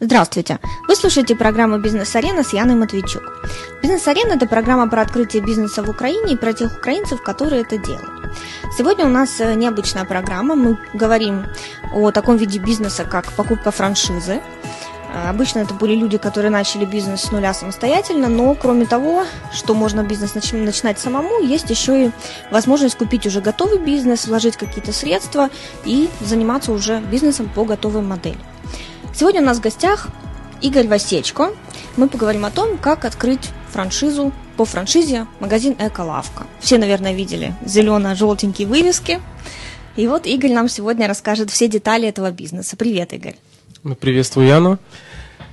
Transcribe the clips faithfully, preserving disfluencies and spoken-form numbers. Здравствуйте! Вы слушаете программу «Бизнес Арена» с Яной Матвейчук. «Бизнес Арена» – это программа про открытие бизнеса в Украине и про тех украинцев, которые это делают. Сегодня у нас необычная программа. Мы говорим о таком виде бизнеса, как покупка франшизы. Обычно это были люди, которые начали бизнес с нуля самостоятельно, но кроме того, что можно бизнес начинать самому, есть еще и возможность купить уже готовый бизнес, вложить какие-то средства и заниматься уже бизнесом по готовой модели. Сегодня у нас в гостях Игорь Васечко. Мы поговорим о том, как открыть франшизу по франшизе магазин «Эколавка». Все, наверное, видели зелено-желтенькие вывески. И вот Игорь нам сегодня расскажет все детали этого бизнеса. Привет, Игорь. Приветствую, Яну.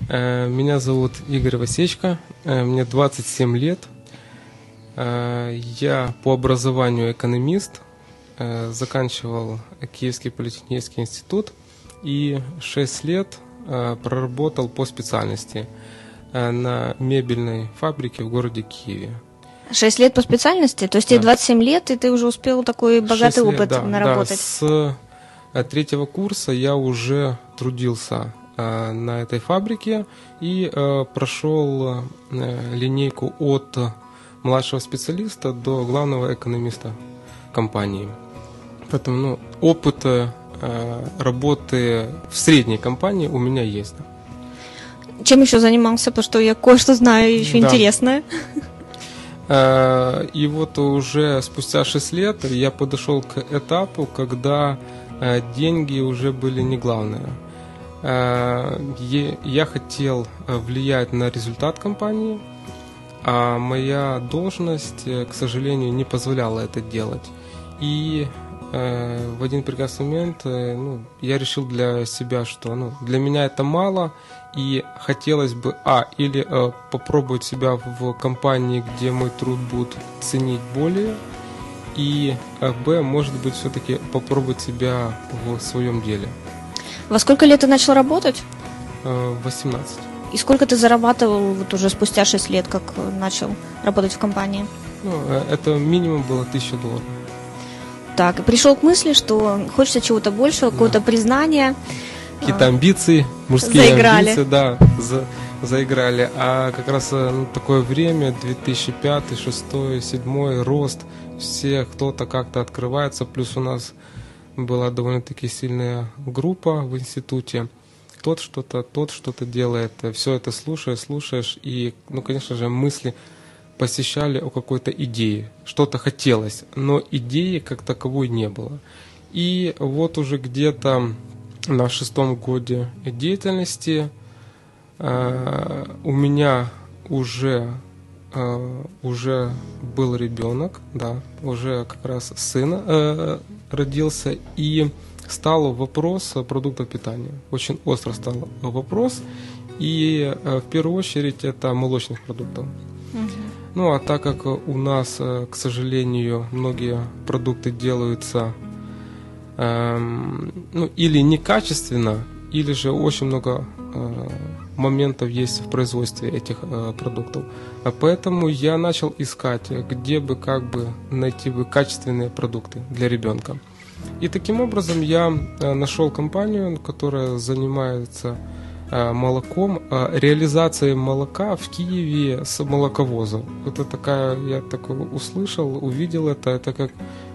Меня зовут Игорь Васечко. Мне двадцать семь лет. Я по образованию экономист. Заканчивал Киевский политехнический институт. И шесть лет проработал по специальности на мебельной фабрике в городе Киеве. Шесть лет по специальности? То есть тебе да. двадцать семь лет, и ты уже успел такой богатый лет, опыт да, наработать? Да, с третьего курса я уже трудился на этой фабрике и прошел линейку от младшего специалиста до главного экономиста компании. Поэтому ну, опыт работы в средней компании у меня есть. Чем еще занимался? Потому что я кое-что знаю еще да. интересное. И вот уже спустя шесть лет я подошел к этапу, когда деньги уже были не главное. Я хотел влиять на результат компании, а моя должность, к сожалению, не позволяла это делать. И в один прекрасный момент ну, я решил для себя, что ну, для меня это мало, и хотелось бы, а, или э, попробовать себя в компании, где мой труд будут ценить более, и, а, б, может быть, все-таки попробовать себя в своем деле. Во сколько лет ты начал работать? В восемнадцать. И сколько ты зарабатывал вот уже спустя шесть лет, как начал работать в компании? Ну, это минимум было тысяча долларов. Так, и пришел к мысли, что хочется чего-то большего, да. какого-то признания. Какие-то амбиции, мужские заиграли. амбиции, да, за, заиграли. А как раз ну, такое время, две тысячи пятый, две тысячи шестой, две тысячи седьмой, рост, все кто-то как-то открывается. Плюс у нас была довольно-таки сильная группа в институте. Тот что-то, тот что-то делает. Все это слушаешь, слушаешь. И, ну, конечно же, мысли посещали о какой-то идее. Что-то хотелось, но идеи как таковой не было. И вот уже где-то на шестом годе деятельности э, у меня уже, э, уже был ребенок, да, уже как раз сын э, родился, и стал вопрос продуктов питания. Очень остро стал вопрос, и э, в первую очередь это молочных продуктов. Mm-hmm. Ну а так как у нас, э, к сожалению, многие продукты делаются ну, или некачественно, или же очень много э, моментов есть в производстве этих э, продуктов. А поэтому я начал искать, где бы как бы найти бы качественные продукты для ребенка. И таким образом я э, нашел компанию, которая занимается э, молоком, э, реализацией молока в Киеве с молоковоза. Это такая, я так услышал, увидел это, это как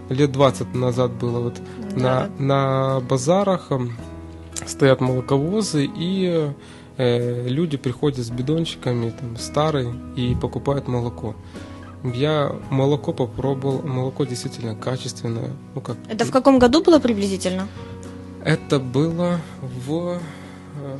лет двадцать назад было. Вот да. на, на базарах стоят молоковозы, и э, люди приходят с бидончиками там, старые, и покупают молоко. Я молоко попробовал, молоко действительно качественное. Ну, как... Это в каком году было приблизительно? Это было в, э,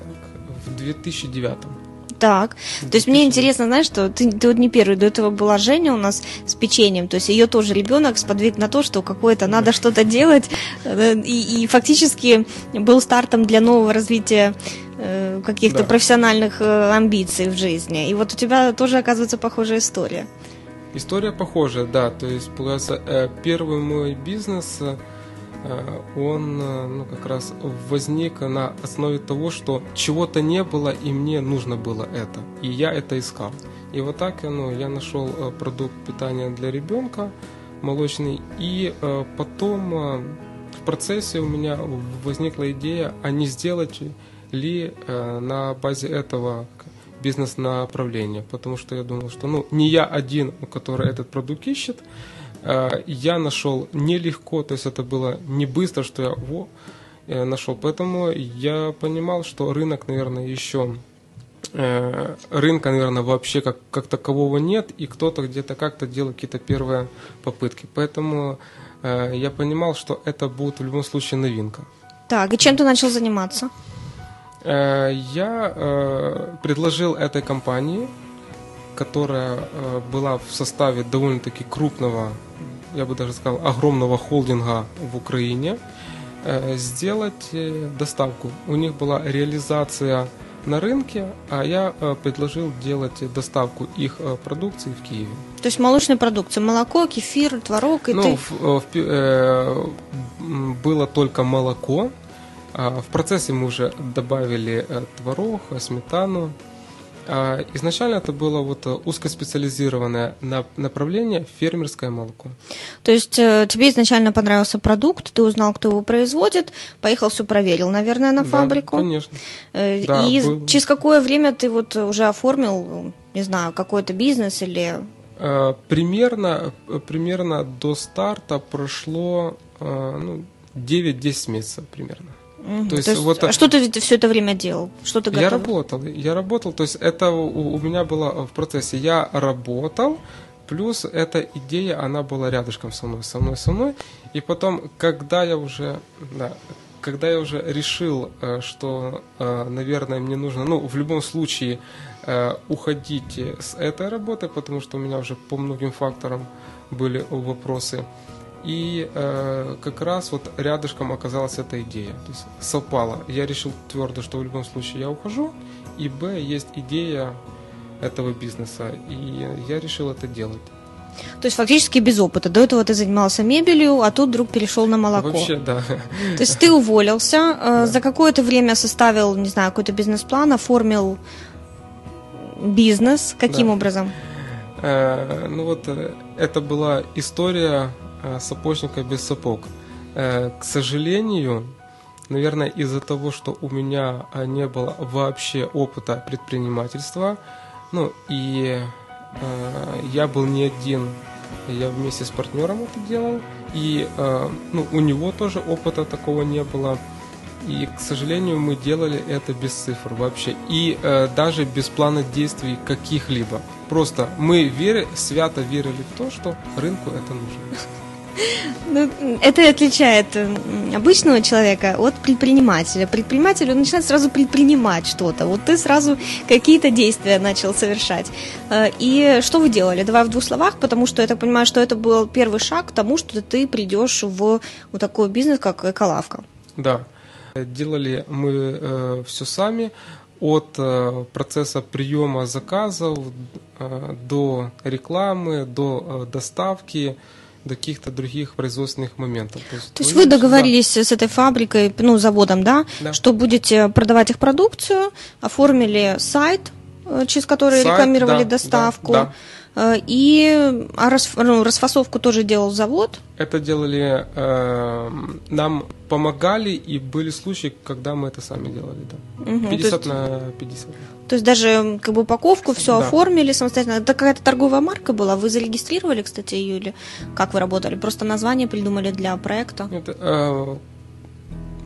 так, в две тысячи девятом. Так, то есть мне интересно, знаешь, что ты, ты вот не первый, до этого была Женя у нас с печеньем, то есть ее тоже ребенок сподвиг на то, что какое-то надо что-то делать, и, и фактически был стартом для нового развития э, каких-то да. профессиональных э, амбиций в жизни, и вот у тебя тоже, оказывается, похожая история. История похожая, да, то есть первый мой бизнес, он ну, как раз возник на основе того, что чего-то не было, и мне нужно было это. И я это искал. И вот так ну, я нашел продукт питания для ребенка, молочный. И потом в процессе у меня возникла идея, а не сделать ли на базе этого бизнес-направления, потому что я думал, что ну, не я один, который этот продукт ищет, я нашел нелегко, то есть это было не быстро, что я его нашел, поэтому я понимал, что рынок, наверное, еще... рынка, наверное, вообще как, как такового нет, и кто-то где-то как-то делал какие-то первые попытки. Поэтому э, я понимал, что это будет в любом случае новинка. Так, и чем ты начал заниматься? Э, я э, предложил этой компании, которая э, была в составе довольно-таки крупного, я бы даже сказал, огромного холдинга в Украине, э, сделать э, доставку. У них была реализация на рынке, а я предложил делать доставку их продукции в Киеве. То есть молочной продукции, молоко, кефир, творог и ну, ты... в, в, э, было только молоко, а в процессе мы уже добавили творог, сметану. А изначально это было вот узкоспециализированное направление фермерское молоко. То есть тебе изначально понравился продукт, ты узнал, кто его производит, поехал все проверил, наверное, на фабрику. Да, конечно. И да, был... через какое время ты вот уже оформил, не знаю, какой-то бизнес или... Примерно, примерно до старта прошло ну, девять-десять месяцев примерно. Mm-hmm. То есть, то есть, вот, а что ты все это время делал? Что ты готовил? Я работал, я работал, то есть это у, у меня было в процессе. Я работал, плюс эта идея, она была рядышком со мной, со мной, со мной. И потом, когда я уже, да, когда я уже решил, что, наверное, мне нужно, ну, в любом случае, уходить с этой работы, потому что у меня уже по многим факторам были вопросы. И э, как раз вот рядышком оказалась эта идея, то есть совпало. Я решил твердо, что в любом случае я ухожу, и б, есть идея этого бизнеса, и я решил это делать. То есть фактически без опыта. До этого ты занимался мебелью, а тут вдруг перешел на молоко. Вообще, да. То есть ты уволился, э, да. За какое-то время составил, не знаю, какой-то бизнес-план, оформил бизнес. Каким да. образом? Э, ну вот это была история... сапожника без сапог. К сожалению, наверное, из-за того, что у меня не было вообще опыта предпринимательства, ну и э, я был не один, я вместе с партнером это делал, и э, ну, у него тоже опыта такого не было, и, к сожалению, мы делали это без цифр вообще, и э, даже без плана действий каких-либо. Просто мы верили, свято верили в то, что рынку это нужно. Это отличает обычного человека от предпринимателя. Предприниматель, он начинает сразу предпринимать что-то. Вот ты сразу какие-то действия начал совершать. И что вы делали? Давай в двух словах, потому что я так понимаю, что это был первый шаг к тому, что ты придешь в вот такой бизнес, как Эколавка. Да. Делали мы э, все сами. От процесса приема заказов до рекламы, до доставки, до каких-то других производственных моментов. То есть, То есть вы договорились да. с этой фабрикой, ну, заводом, да, да, что будете продавать их продукцию, оформили сайт, через который сайт, рекламировали да, доставку, да, да. и а расфасовку тоже делал завод. Это делали, э, нам помогали, и были случаи, когда мы это сами делали, да. Угу, пятьдесят на пятьдесят. То есть даже как бы упаковку все да. оформили самостоятельно. Это какая-то торговая марка была? Вы зарегистрировали, кстати, ее или как вы работали? Просто название придумали для проекта? Это, э,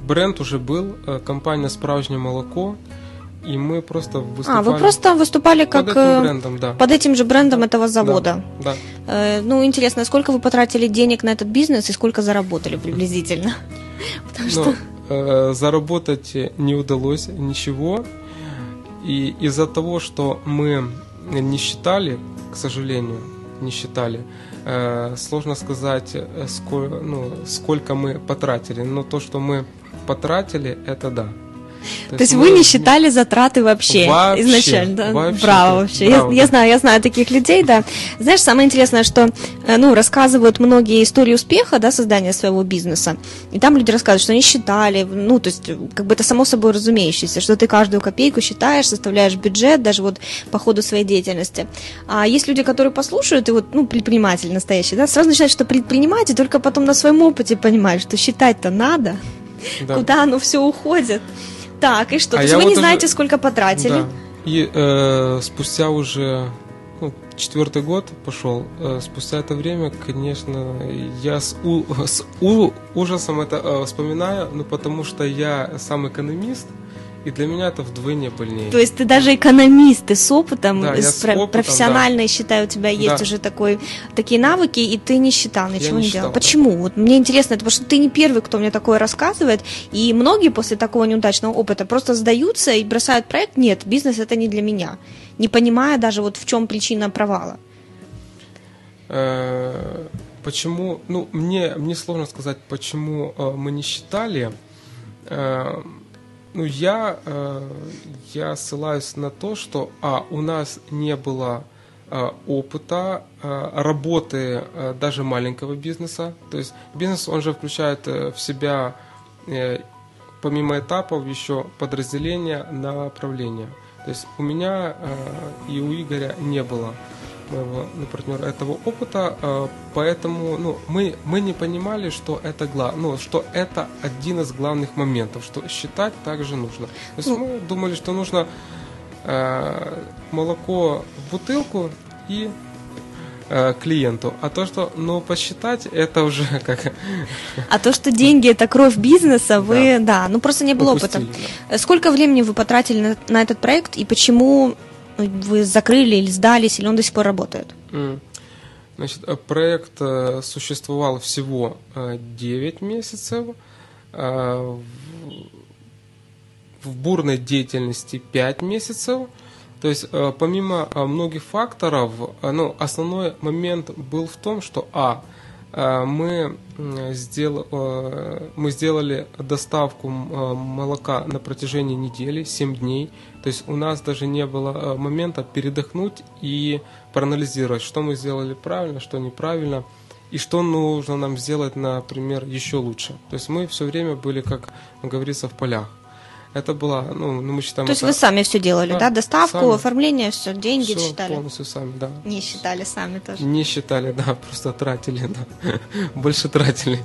бренд уже был, компания «Справжнее молоко». И мы просто выступали. А, вы просто выступали как под этим, брендом, да. под этим же брендом да. этого завода. Да. Да. Ну, интересно, сколько вы потратили денег на этот бизнес и сколько заработали приблизительно? Потому что... э, заработать не удалось ничего. И из-за того, что мы не считали, к сожалению, не считали, э, сложно сказать, сколько, ну, сколько мы потратили. Но то, что мы потратили, это да. То, То есть вы не считали затраты вообще, вообще изначально, да? Вообще, браво вообще. Браво, я, да. я знаю, я знаю таких людей, да. Знаешь, самое интересное, что ну, рассказывают многие истории успеха, да, создания своего бизнеса. И там люди рассказывают, что они считали, ну, то есть, как бы это само собой разумеющееся, что ты каждую копейку считаешь, составляешь бюджет, даже вот по ходу своей деятельности. А есть люди, которые послушают, и вот, ну, предприниматель настоящий, да, сразу начинают, что предпринимать, и только потом на своем опыте понимают, что считать-то надо, да. куда оно все уходит. Так, и что? А то есть вы вот не уже... знаете, сколько потратили? Да. И э, спустя уже ну, четвертый год пошел, э, спустя это время, конечно, я с, у, с у, ужасом это э, вспоминаю, ну, потому что я сам экономист, и для меня это вдвойне больнее. То есть ты даже экономист, ты с опытом, да, с про- с опытом профессионально, да. Я считаю, у тебя есть да. уже такой, такие навыки, и ты не считал, ничего я не, не делал. Почему? Вот мне интересно, это потому что ты не первый, кто мне такое рассказывает, и многие после такого неудачного опыта просто сдаются и бросают проект. Нет, бизнес это не для меня, не понимая даже вот в чем причина провала. Почему? Ну, мне, мне сложно сказать, почему мы не считали. Ну, я, э, я ссылаюсь на то, что а, у нас не было э, опыта э, работы э, даже маленького бизнеса. То есть бизнес, он же включает э, в себя, э, помимо этапов, еще подразделения, направления. То есть у меня э, и у Игоря не было, моего ну, партнера, этого опыта, э, поэтому ну, мы, мы не понимали, что это, гла... ну, что это один из главных моментов, что считать также нужно. То есть мы думали, что нужно э, молоко в бутылку и э, клиенту, а то, что ну, посчитать, это уже как... А то, что деньги – это кровь бизнеса, вы, да, да ну просто не было опыта. Да. Сколько времени вы потратили на, на этот проект и почему... Вы закрыли или сдались, или он до сих пор работает? Значит, проект существовал всего девять месяцев, в бурной деятельности пять месяцев. То есть, помимо многих факторов, ну, основной момент был в том, что а, мы, сдел... мы сделали доставку молока на протяжении недели, семь дней. То есть у нас даже не было момента передохнуть и проанализировать, что мы сделали правильно, что неправильно, и что нужно нам сделать, например, еще лучше. То есть мы все время были, как говорится, в полях. Это было, ну, мы считаем... То есть это... вы сами все делали, да? да? Доставку, сами. Оформление, все, деньги все считали? Полностью сами, да. Не считали сами тоже? Не считали, да, просто тратили, да. Больше тратили.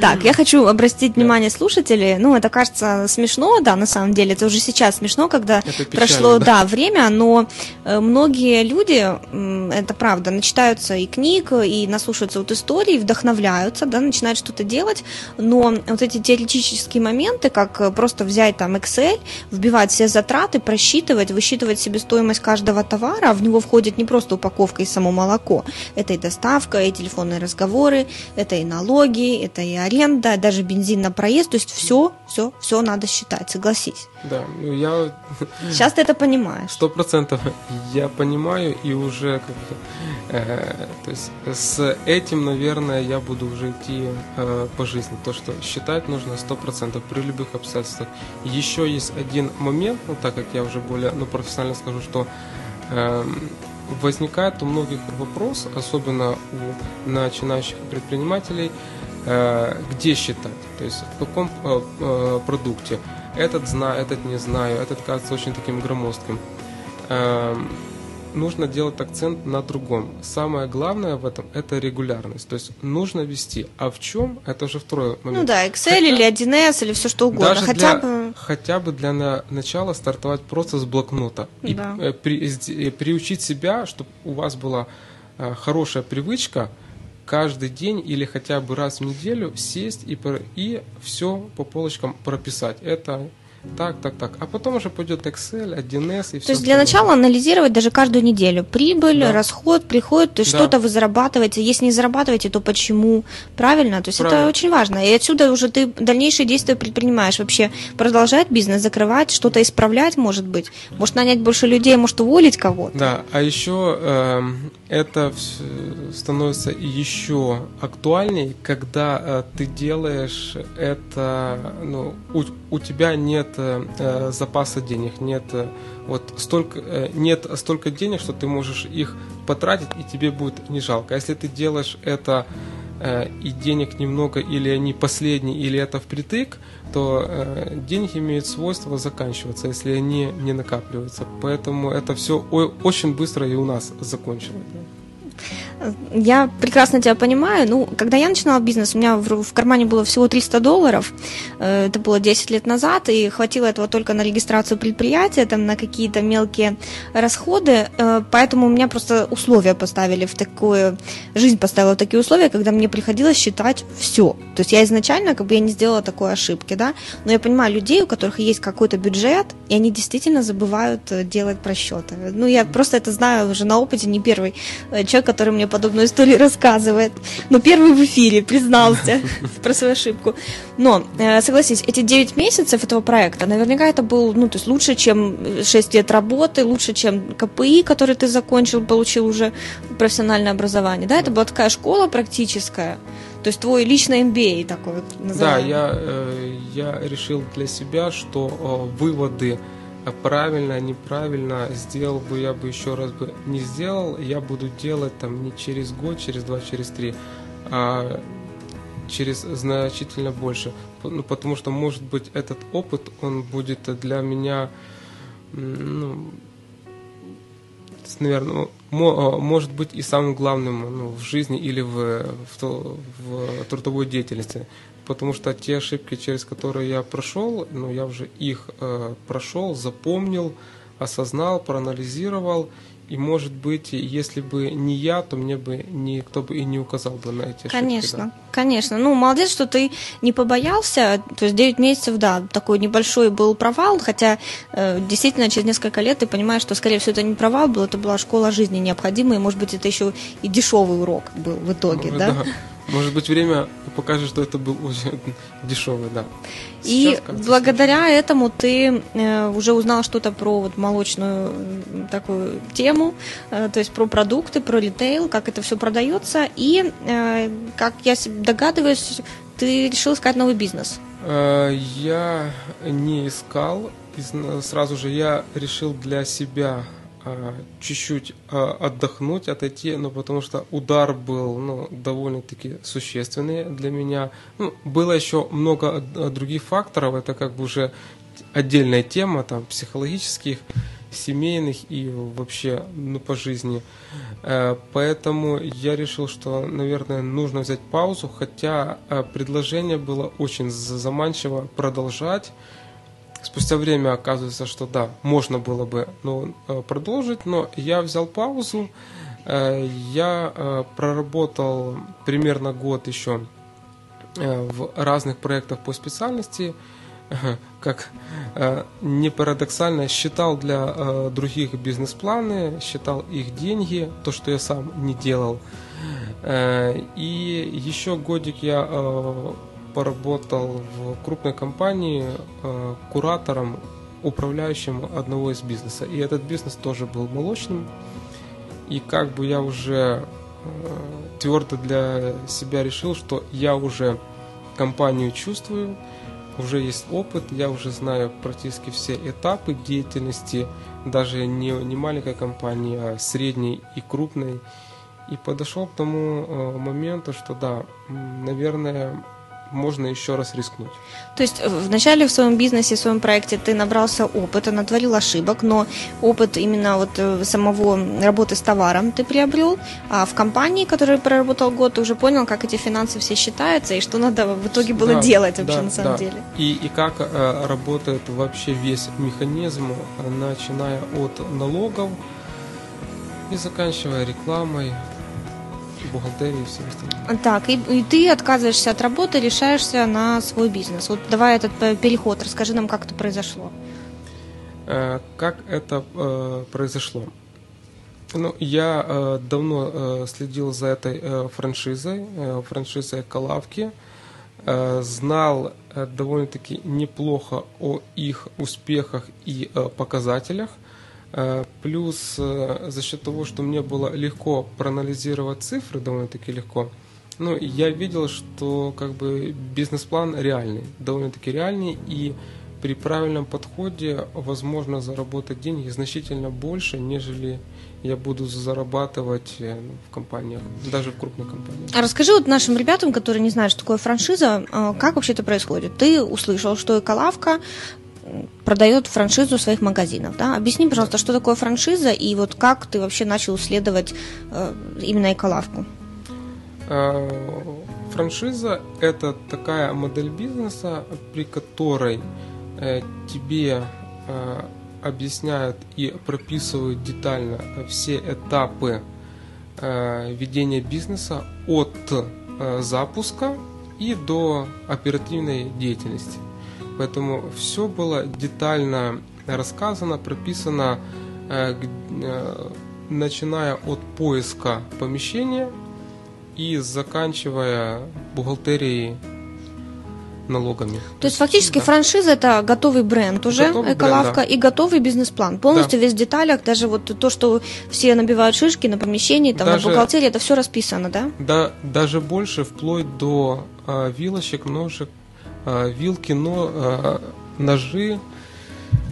Так, я хочу обратить да. внимание слушателей, ну, это кажется смешно, да, на самом деле, это уже сейчас смешно, когда печально, прошло, да, да, время, но многие люди, это правда, начитаются и книг, и наслушаются вот историй, вдохновляются, да, начинают что-то делать, но вот эти теоретические моменты, как просто взять там Excel, вбивать все затраты, просчитывать, высчитывать себестоимость каждого товара, в него входит не просто упаковка и само молоко, это и доставка, и телефонные разговоры, это и налоги, это и аренда, даже бензин на проезд, то есть все, все, все надо считать, согласись. Да, ну я... Сейчас ты это понимаешь. Сто процентов я понимаю, и уже как, э, то есть с этим, наверное, я буду уже идти э, по жизни, то, что считать нужно сто процентов при любых обстоятельствах. Еще есть один момент, ну, так как я уже более ну, профессионально скажу, что э, возникает у многих вопрос, особенно у начинающих предпринимателей, э, где считать, то есть в каком э, э, продукте. Этот знаю, этот не знаю, этот кажется очень таким громоздким. Э, нужно делать акцент на другом. Самое главное в этом – это регулярность. То есть нужно вести. А в чем? Это уже второй момент. Ну да, Excel хотя, или один эс или все что угодно. Даже хотя, для, бы... хотя бы для начала стартовать просто с блокнота. Да. И при, приучить себя, чтобы у вас была хорошая привычка каждый день или хотя бы раз в неделю сесть и, и все по полочкам прописать. Это... Так, так, так. А потом уже пойдет Excel, один эс и все. То есть для начала анализировать даже каждую неделю. Прибыль, да. расход, приход, то есть да. что-то вы зарабатываете. Если не зарабатываете, то почему? Правильно? То есть Правильно. это очень важно. И отсюда уже ты дальнейшие действия предпринимаешь. Вообще продолжать бизнес, закрывать, что-то исправлять, может быть. Может нанять больше людей, может уволить кого-то. Да, а еще э, это становится еще актуальней, когда э, ты делаешь это, ну, у, у тебя нет Э, запаса денег, нет, э, вот, столько, э, нет столько денег, что ты можешь их потратить и тебе будет не жалко. Если ты делаешь это э, и денег немного, или они последние, или это впритык, то э, деньги имеют свойство заканчиваться, если они не накапливаются. Поэтому это все о- очень быстро и у нас закончилось. Да? Я прекрасно тебя понимаю. Ну, когда я начинала бизнес, у меня в, в кармане было всего триста долларов. Это было десять лет назад, и хватило этого только на регистрацию предприятия, там, на какие-то мелкие расходы. Поэтому у меня просто условия поставили в такое... Жизнь поставила в такие условия, когда мне приходилось считать все. То есть я изначально как бы я не сделала такой ошибки, да. Но я понимаю людей, у которых есть какой-то бюджет, и они действительно забывают делать просчеты. Ну, я просто это знаю уже на опыте, не первый человек, который мне подобную историю рассказывает. Но первый в эфире признался про свою ошибку. Но, согласись, эти девять месяцев этого проекта, наверняка это был, ну, то есть лучше, чем шесть лет работы, лучше, чем КПИ, который ты закончил, получил уже профессиональное образование, да? Это была такая школа практическая, то есть твой личный эм би эй такой называемый. Да, я, я решил для себя, что выводы правильно, неправильно сделал бы, я бы еще раз бы не сделал, я буду делать там не через год, через два, через три, а через значительно больше. Ну, потому что, может быть, этот опыт, он будет для меня, ну, наверное, может быть и самым главным, ну, в жизни или в, в, в трудовой деятельности. Потому что те ошибки, через которые я прошел, ну, я уже их э, прошел, запомнил, осознал, проанализировал. И, может быть, если бы не я, то мне бы никто бы и не указал бы на эти ошибки. Конечно, да. Конечно. Ну, молодец, что ты не побоялся. То есть девять месяцев, да, такой небольшой был провал, хотя э, действительно через несколько лет ты понимаешь, что, скорее всего, это не провал был, это была школа жизни необходимая, и, может быть, это еще и дешевый урок был в итоге, может, да? да? Может быть, время покажет, что это был очень дешевый, да. Сейчас, и благодаря случилось. Этому ты э, уже узнал что-то про вот, молочную э, такую тему, э, то есть про продукты, про ритейл, как это все продается. И, э, как я догадываюсь, ты решил искать новый бизнес. Э, я не искал. Сразу же я решил для себя э, чуть-чуть э, отдохнуть, отойти, ну, потому что удар был, ну, довольно-таки существенный для меня. Ну, было еще много других факторов, это как бы уже отдельная тема, там, психологических, семейных и вообще, ну, по жизни. Поэтому я решил, что, наверное, нужно взять паузу, хотя предложение было очень заманчиво продолжать. Спустя время оказывается, что да, можно было бы, ну, продолжить, но я взял паузу, я проработал примерно год еще в разных проектах по специальности, как не парадоксально, считал для других бизнес-планы, считал их деньги, то, что я сам не делал. И еще годик я поработал в крупной компании куратором, управляющим одного из бизнеса. И этот бизнес тоже был молочным. И как бы я уже твердо для себя решил, что я уже компанию чувствую, уже есть опыт, я уже знаю практически все этапы деятельности, даже не, не маленькой компании, а средней и крупной. И подошел к тому моменту, что да, наверное, можно еще раз рискнуть. То есть вначале в своем бизнесе, в своем проекте ты набрался опыта, натворил ошибок, но опыт именно вот самого работы с товаром ты приобрел, а в компании, которая проработал год, ты уже понял, как эти финансы все считаются и что надо в итоге было да, делать вообще да, на самом да. деле. И, и как э, работает вообще весь механизм, начиная от налогов и заканчивая рекламой, бухгалтерии и все остальное. Так, и, и ты отказываешься от работы, решаешься на свой бизнес. Вот давай этот переход, расскажи нам, как это произошло. Э, как это э, произошло? Ну, я э, давно э, следил за этой э, франшизой, э, франшизой «Эколавки», э, знал э, довольно-таки неплохо о их успехах и э, показателях. Плюс за счет того, что мне было легко проанализировать цифры, довольно-таки легко, ну, я видел, что как бы бизнес-план реальный, довольно-таки реальный, и при правильном подходе возможно заработать деньги значительно больше, нежели я буду зарабатывать в компаниях, даже в крупных компаниях. А расскажи вот нашим ребятам, которые не знают, что такое франшиза, как вообще это происходит? Ты услышал, что «Эколавка», продает франшизу своих магазинов. Да? Объясни, пожалуйста, что такое франшиза и вот как ты вообще начал исследовать именно эколавку? Франшиза – это такая модель бизнеса, при которой тебе объясняют и прописывают детально все этапы ведения бизнеса от запуска и до оперативной деятельности. Поэтому все было детально рассказано, прописано, начиная от поиска помещения и заканчивая бухгалтерией, налогами. То есть фактически да. франшиза – это готовый бренд уже, готовый эколавка, бренд, да. и готовый бизнес-план. Полностью да. весь в деталях, даже вот то, что все набивают шишки на помещении, там, даже, на бухгалтерии, это все расписано, да? Да, даже больше, вплоть до э, вилочек, ножек, э, вилки, но, э, ножи,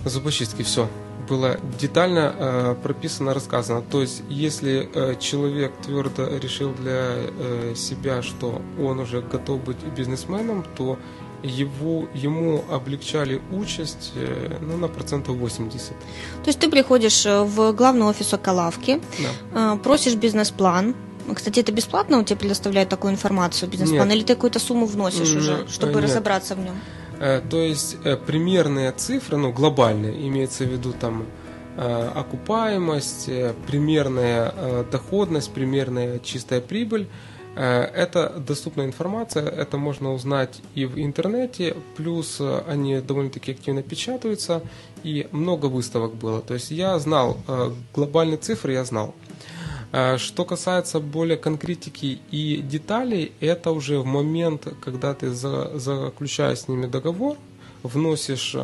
зубочистки, все. Было детально э, прописано, рассказано. То есть, если э, человек твердо решил для э, себя, что он уже готов быть бизнесменом, то его, ему облегчали участь э, ну, на процентов восемьдесят. То есть, ты приходишь в главный офис эколавки, да. э, просишь бизнес-план. Кстати, это бесплатно у тебя предоставляют такую информацию, бизнес-план? Нет. Или ты какую-то сумму вносишь Н- уже, чтобы нет. разобраться в нем? То есть примерные цифры, ну глобальные, имеется в виду там окупаемость, примерная доходность, примерная чистая прибыль. Это доступная информация, это можно узнать и в интернете, плюс они довольно-таки активно печатаются, и много выставок было. То есть я знал, глобальные цифры я знал. Что касается более конкретики и деталей, это уже в момент, когда ты за, заключаешь с ними договор, вносишь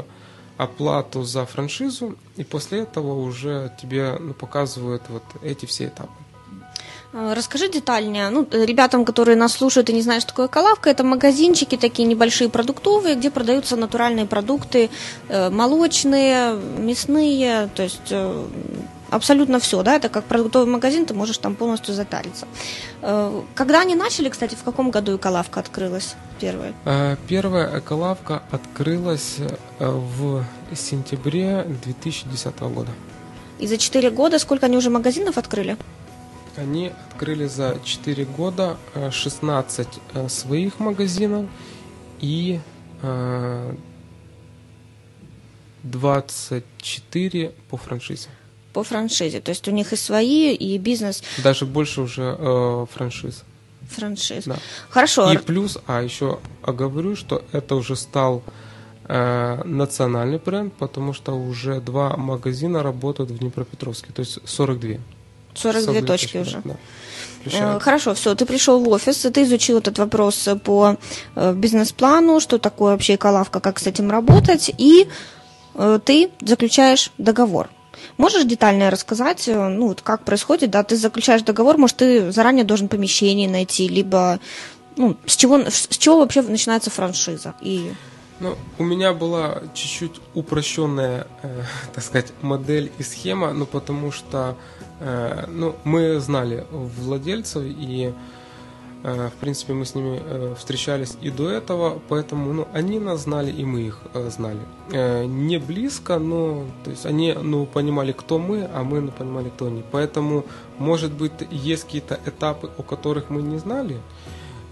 оплату за франшизу, и после этого уже тебе ну, показывают вот эти все этапы. Расскажи детальнее, ну, ребятам, которые нас слушают и не знают, что такое эколавка, это магазинчики такие небольшие продуктовые, где продаются натуральные продукты, молочные, мясные, то есть абсолютно все, да, это как продуктовый магазин, ты можешь там полностью затариться. Когда они начали, кстати, в каком году эколавка открылась первая? Первая эколавка открылась в сентябре две тысячи десятого года. И за четыре года сколько они уже магазинов открыли? Они открыли за четыре года шестнадцать своих магазинов и двадцать четыре по франшизе. По франшизе, то есть у них и свои, и бизнес. Даже больше уже э, франшиз. Франшиз. Да. Хорошо. И плюс, а еще оговорю, что это уже стал э, национальный бренд, потому что уже два магазина работают в Днепропетровске, то есть сорок два. сорок две точки уже. Да. Хорошо, все, ты пришел в офис, ты изучил этот вопрос по бизнес-плану, что такое вообще эколавка, как с этим работать, и ты заключаешь договор. Можешь детально рассказать, ну, вот как происходит, да, ты заключаешь договор, может, ты заранее должен помещение найти, либо, ну, с чего, с чего вообще начинается франшиза? И... Ну, у меня была чуть-чуть упрощенная, э, так сказать, модель и схема, ну, потому что, э, ну, мы знали владельцев, и, э, в принципе, мы с ними э, встречались и до этого, поэтому, ну, они нас знали, и мы их э, знали. Э, не близко, но, то есть, они, ну, понимали, кто мы, а мы, ну, понимали, кто они. Поэтому, может быть, есть какие-то этапы, о которых мы не знали.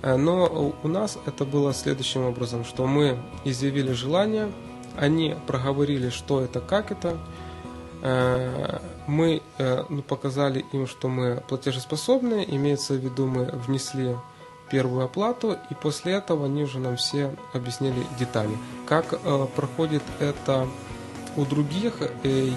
Но у нас это было следующим образом, что мы изъявили желание, они проговорили, что это, как это, мы показали им, что мы платежеспособны, имеется в виду, мы внесли первую оплату, и после этого они уже нам все объяснили детали. Как проходит это у других,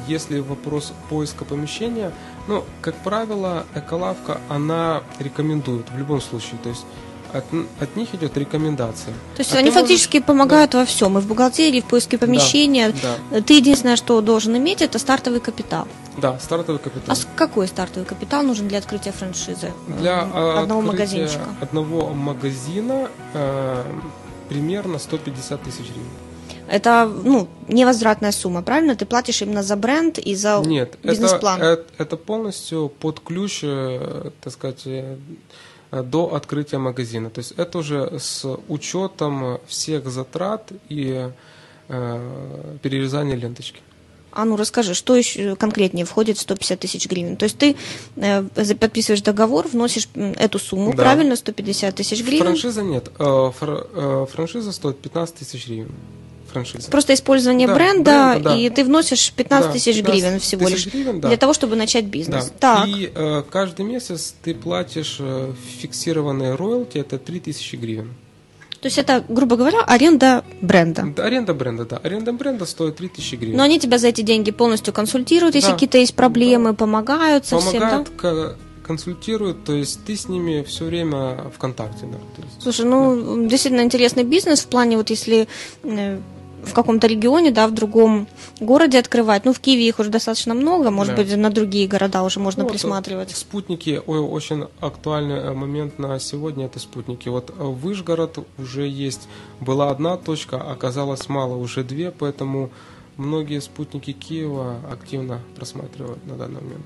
если вопрос поиска помещения, ну, как правило, эколавка, она рекомендует в любом случае, то есть От, от них идет рекомендация. То есть а они фактически можешь... помогают да. во всем, и в бухгалтерии, и в поиске помещения. Да, да. Ты единственное, что должен иметь, это стартовый капитал. Да, стартовый капитал. А какой стартовый капитал нужен для открытия франшизы? Для одного магазинчика. Одного магазина э, примерно сто пятьдесят тысяч рублей. Это ну, невозвратная сумма, правильно? Ты платишь именно за бренд и за Нет, бизнес-план. Нет, это, это полностью под ключ, так сказать, до открытия магазина. То есть это уже с учетом всех затрат и перерезания ленточки. А ну расскажи, что еще конкретнее входит в сто пятьдесят тысяч гривен? То есть ты подписываешь договор, вносишь эту сумму, да. Правильно, сто пятьдесят тысяч гривен? Франшиза нет, франшиза стоит пятнадцать тысяч гривен. Франшиза. Просто использование да, бренда, бренда да. И ты вносишь пятнадцать тысяч гривен всего лишь гривен, да. Для того, чтобы начать бизнес. Да. Так. И э, каждый месяц ты платишь э, фиксированные роялти, это три тысячи гривен. То есть это, грубо говоря, аренда бренда. Да, аренда бренда, да. Аренда бренда стоит три тысячи гривен. Но они тебя за эти деньги полностью консультируют, если да. какие-то есть проблемы, да. помогают со всем, да? К... консультируют, то есть ты с ними все время в контакте. Да, то есть, слушай, ну да. действительно интересный бизнес в плане вот если... в каком-то регионе, да, в другом городе открывать. Ну, в Киеве их уже достаточно много, может да. быть, на другие города уже можно ну, присматривать. Вот, спутники, ой, очень актуальный момент на сегодня, это спутники. Вот Вышгород уже есть, была одна точка, оказалось мало, уже две, поэтому многие спутники Киева активно просматривают на данный момент.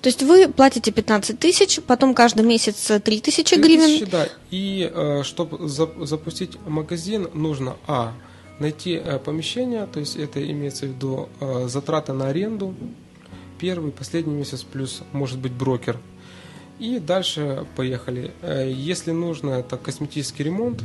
То есть вы платите пятнадцать тысяч, потом каждый месяц три тысячи гривен? Да, и чтобы запустить магазин, нужно, а, найти помещение, то есть это имеется в виду затраты на аренду, первый, последний месяц, плюс может быть брокер. И дальше поехали. Если нужно, это косметический ремонт,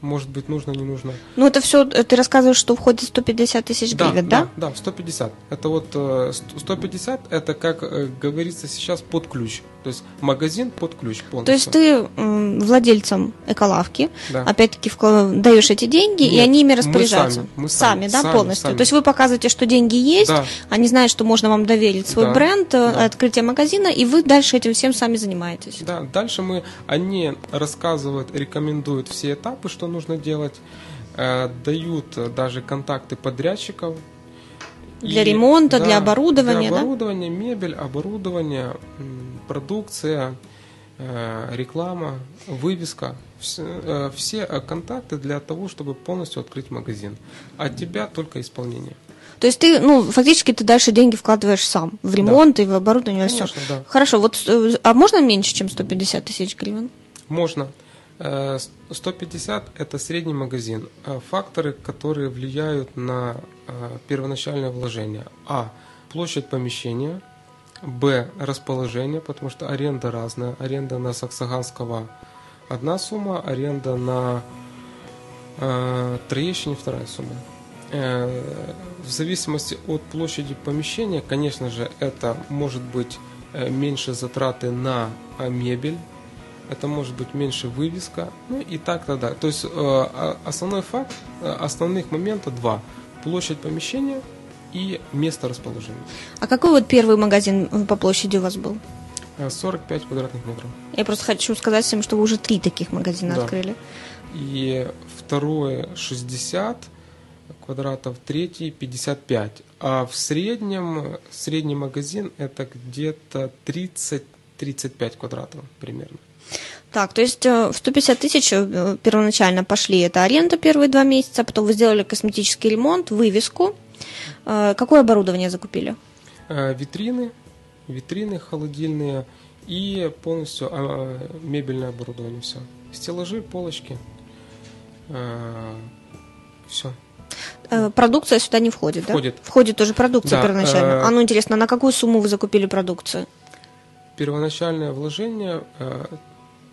может быть нужно, не нужно. Ну это все, ты рассказываешь, что входит сто пятьдесят тысяч гривен, да? Да, да, сто пятьдесят. Это вот сто пятьдесят, это как говорится сейчас под ключ. То есть магазин под ключ полностью. То есть ты владельцам эколавки, да. опять-таки, даешь эти деньги, нет, и они ими распоряжаются. Мы сами, мы сами, сами, да, сами, полностью. Сами. То есть вы показываете, что деньги есть, да. они знают, что можно вам доверить свой да. бренд, да. открытие магазина, и вы дальше этим всем сами занимаетесь. Да, дальше мы, они рассказывают, рекомендуют все этапы, что нужно делать, э, дают даже контакты подрядчиков. Для и, ремонта, да, для оборудования. Для оборудования, да? Мебель, оборудование, продукция, реклама, вывеска. Все, все контакты для того, чтобы полностью открыть магазин. От тебя только исполнение. То есть ты, ну, фактически ты дальше деньги вкладываешь сам в ремонт да. и в оборудование. Конечно, все. Да. Хорошо, вот, а можно меньше, чем сто пятьдесят тысяч гривен? Можно. сто пятьдесят – это средний магазин. Факторы, которые влияют на первоначальное вложение. А. Площадь помещения. Б. Расположение, потому что аренда разная. Аренда на Саксаганского – одна сумма, аренда на э, Троещине – вторая сумма. Э, в зависимости от площади помещения, конечно же, это может быть меньше затраты на мебель, это может быть меньше вывеска, ну и так-то да. То есть э, основной факт, основных моментов два – площадь помещения и место расположения. А какой вот первый магазин по площади у вас был? сорок пять квадратных метров. Я просто хочу сказать всем, что вы уже три таких магазина да. открыли. И второе шестьдесят квадратов, третий пятьдесят пять. А в среднем, средний магазин это где-то тридцать-тридцать пять квадратов примерно. Так, то есть в сто пятьдесят тысяч первоначально пошли, это аренда первые два месяца, потом вы сделали косметический ремонт, вывеску. Какое оборудование закупили? Витрины, витрины холодильные и полностью мебельное оборудование, все. Стеллажи, полочки, все. Продукция сюда не входит, входит. да? Входит тоже продукция да, первоначально. А ну интересно, на какую сумму вы закупили продукцию? Первоначальное вложение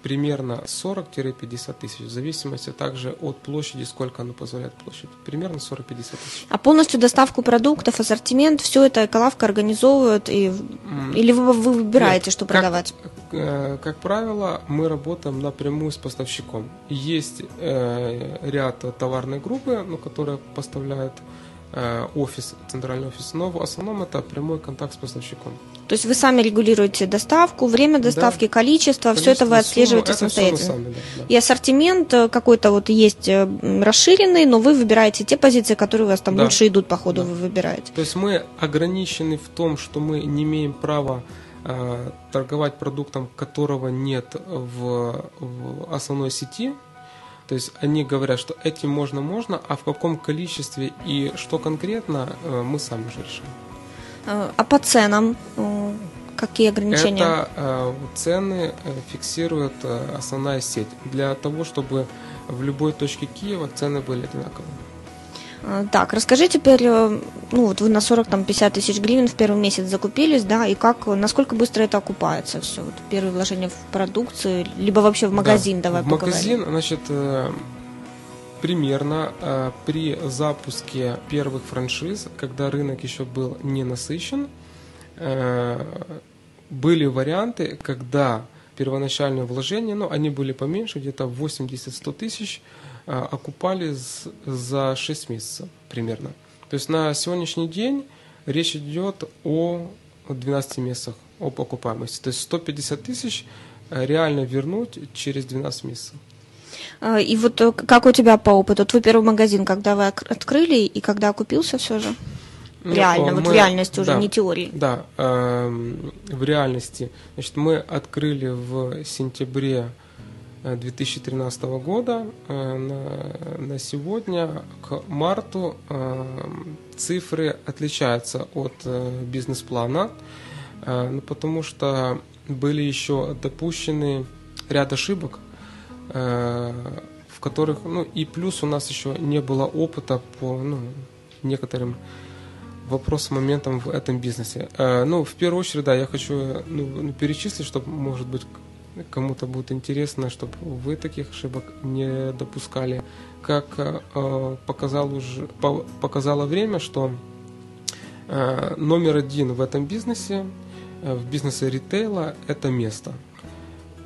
примерно сорок-пятьдесят тысяч, в зависимости также от площади, сколько она позволяет площадь. Примерно сорок-пятьдесят тысяч. А полностью доставку продуктов, ассортимент, все это эколавка организовывает? И... Mm. Или вы, вы выбираете, Нет, что продавать? Как, как правило, мы работаем напрямую с поставщиком. Есть э, ряд товарной группы, ну, которые поставляют э, офис, центральный офис, но в основном это прямой контакт с поставщиком. То есть вы сами регулируете доставку, время доставки, да. количество, количество, все это вы отслеживаете сумму, это самостоятельно. Сами, да, да. И ассортимент какой-то вот есть расширенный, но вы выбираете те позиции, которые у вас там да. лучше идут, по ходу да. вы выбираете. То есть мы ограничены в том, что мы не имеем права э, торговать продуктом, которого нет в, в основной сети. То есть они говорят, что этим можно-можно, а в каком количестве и что конкретно э, мы сами уже решаем. А по ценам какие ограничения? Это э, цены фиксирует основная сеть для того, чтобы в любой точке Киева цены были одинаковые. Так, расскажи теперь, ну вот вы на сорок-пятьдесят тысяч гривен в первый месяц закупились, да, и как, насколько быстро это окупается все? Вот первые вложения в продукцию, либо вообще в магазин, да, давай в поговорим. Магазин, значит, примерно при запуске первых франшиз, когда рынок еще был не насыщен, были варианты, когда первоначальные вложения, ну, они были поменьше, где-то восемьдесят-сто тысяч, окупали за шесть месяцев примерно. То есть на сегодняшний день речь идет о двенадцати месяцах, об окупаемости. То есть сто пятьдесят тысяч реально вернуть через двенадцать месяцев. И вот как у тебя по опыту? Твой первый магазин, когда вы открыли и когда окупился все же? Реально, ну, вот мы, в реальности уже, да, не теории. Да, э, в реальности. Значит, мы открыли в сентябре две тысячи тринадцатого года. На, на сегодня, к марту, э, цифры отличаются от э, бизнес-плана, э, потому что были еще допущены ряд ошибок, э, в которых, ну, и плюс у нас еще не было опыта по, ну, некоторым вопрос с моментом в этом бизнесе. Ну, в первую очередь, да, я хочу, ну, перечислить, чтобы, может быть, кому-то будет интересно, чтобы вы таких ошибок не допускали. Как показал уже, показало время, что номер один в этом бизнесе, в бизнесе ритейла, это место.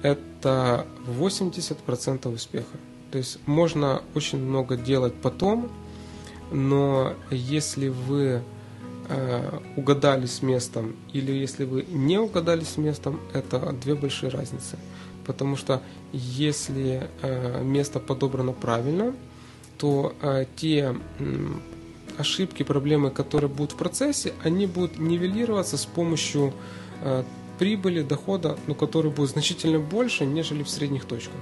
Это восемьдесят процентов успеха. То есть можно очень много делать потом, но если вы угадали с местом или если вы не угадали с местом, это две большие разницы, потому что если место подобрано правильно, то те ошибки, проблемы, которые будут в процессе, они будут нивелироваться с помощью прибыли, дохода, но который будет значительно больше, нежели в средних точках.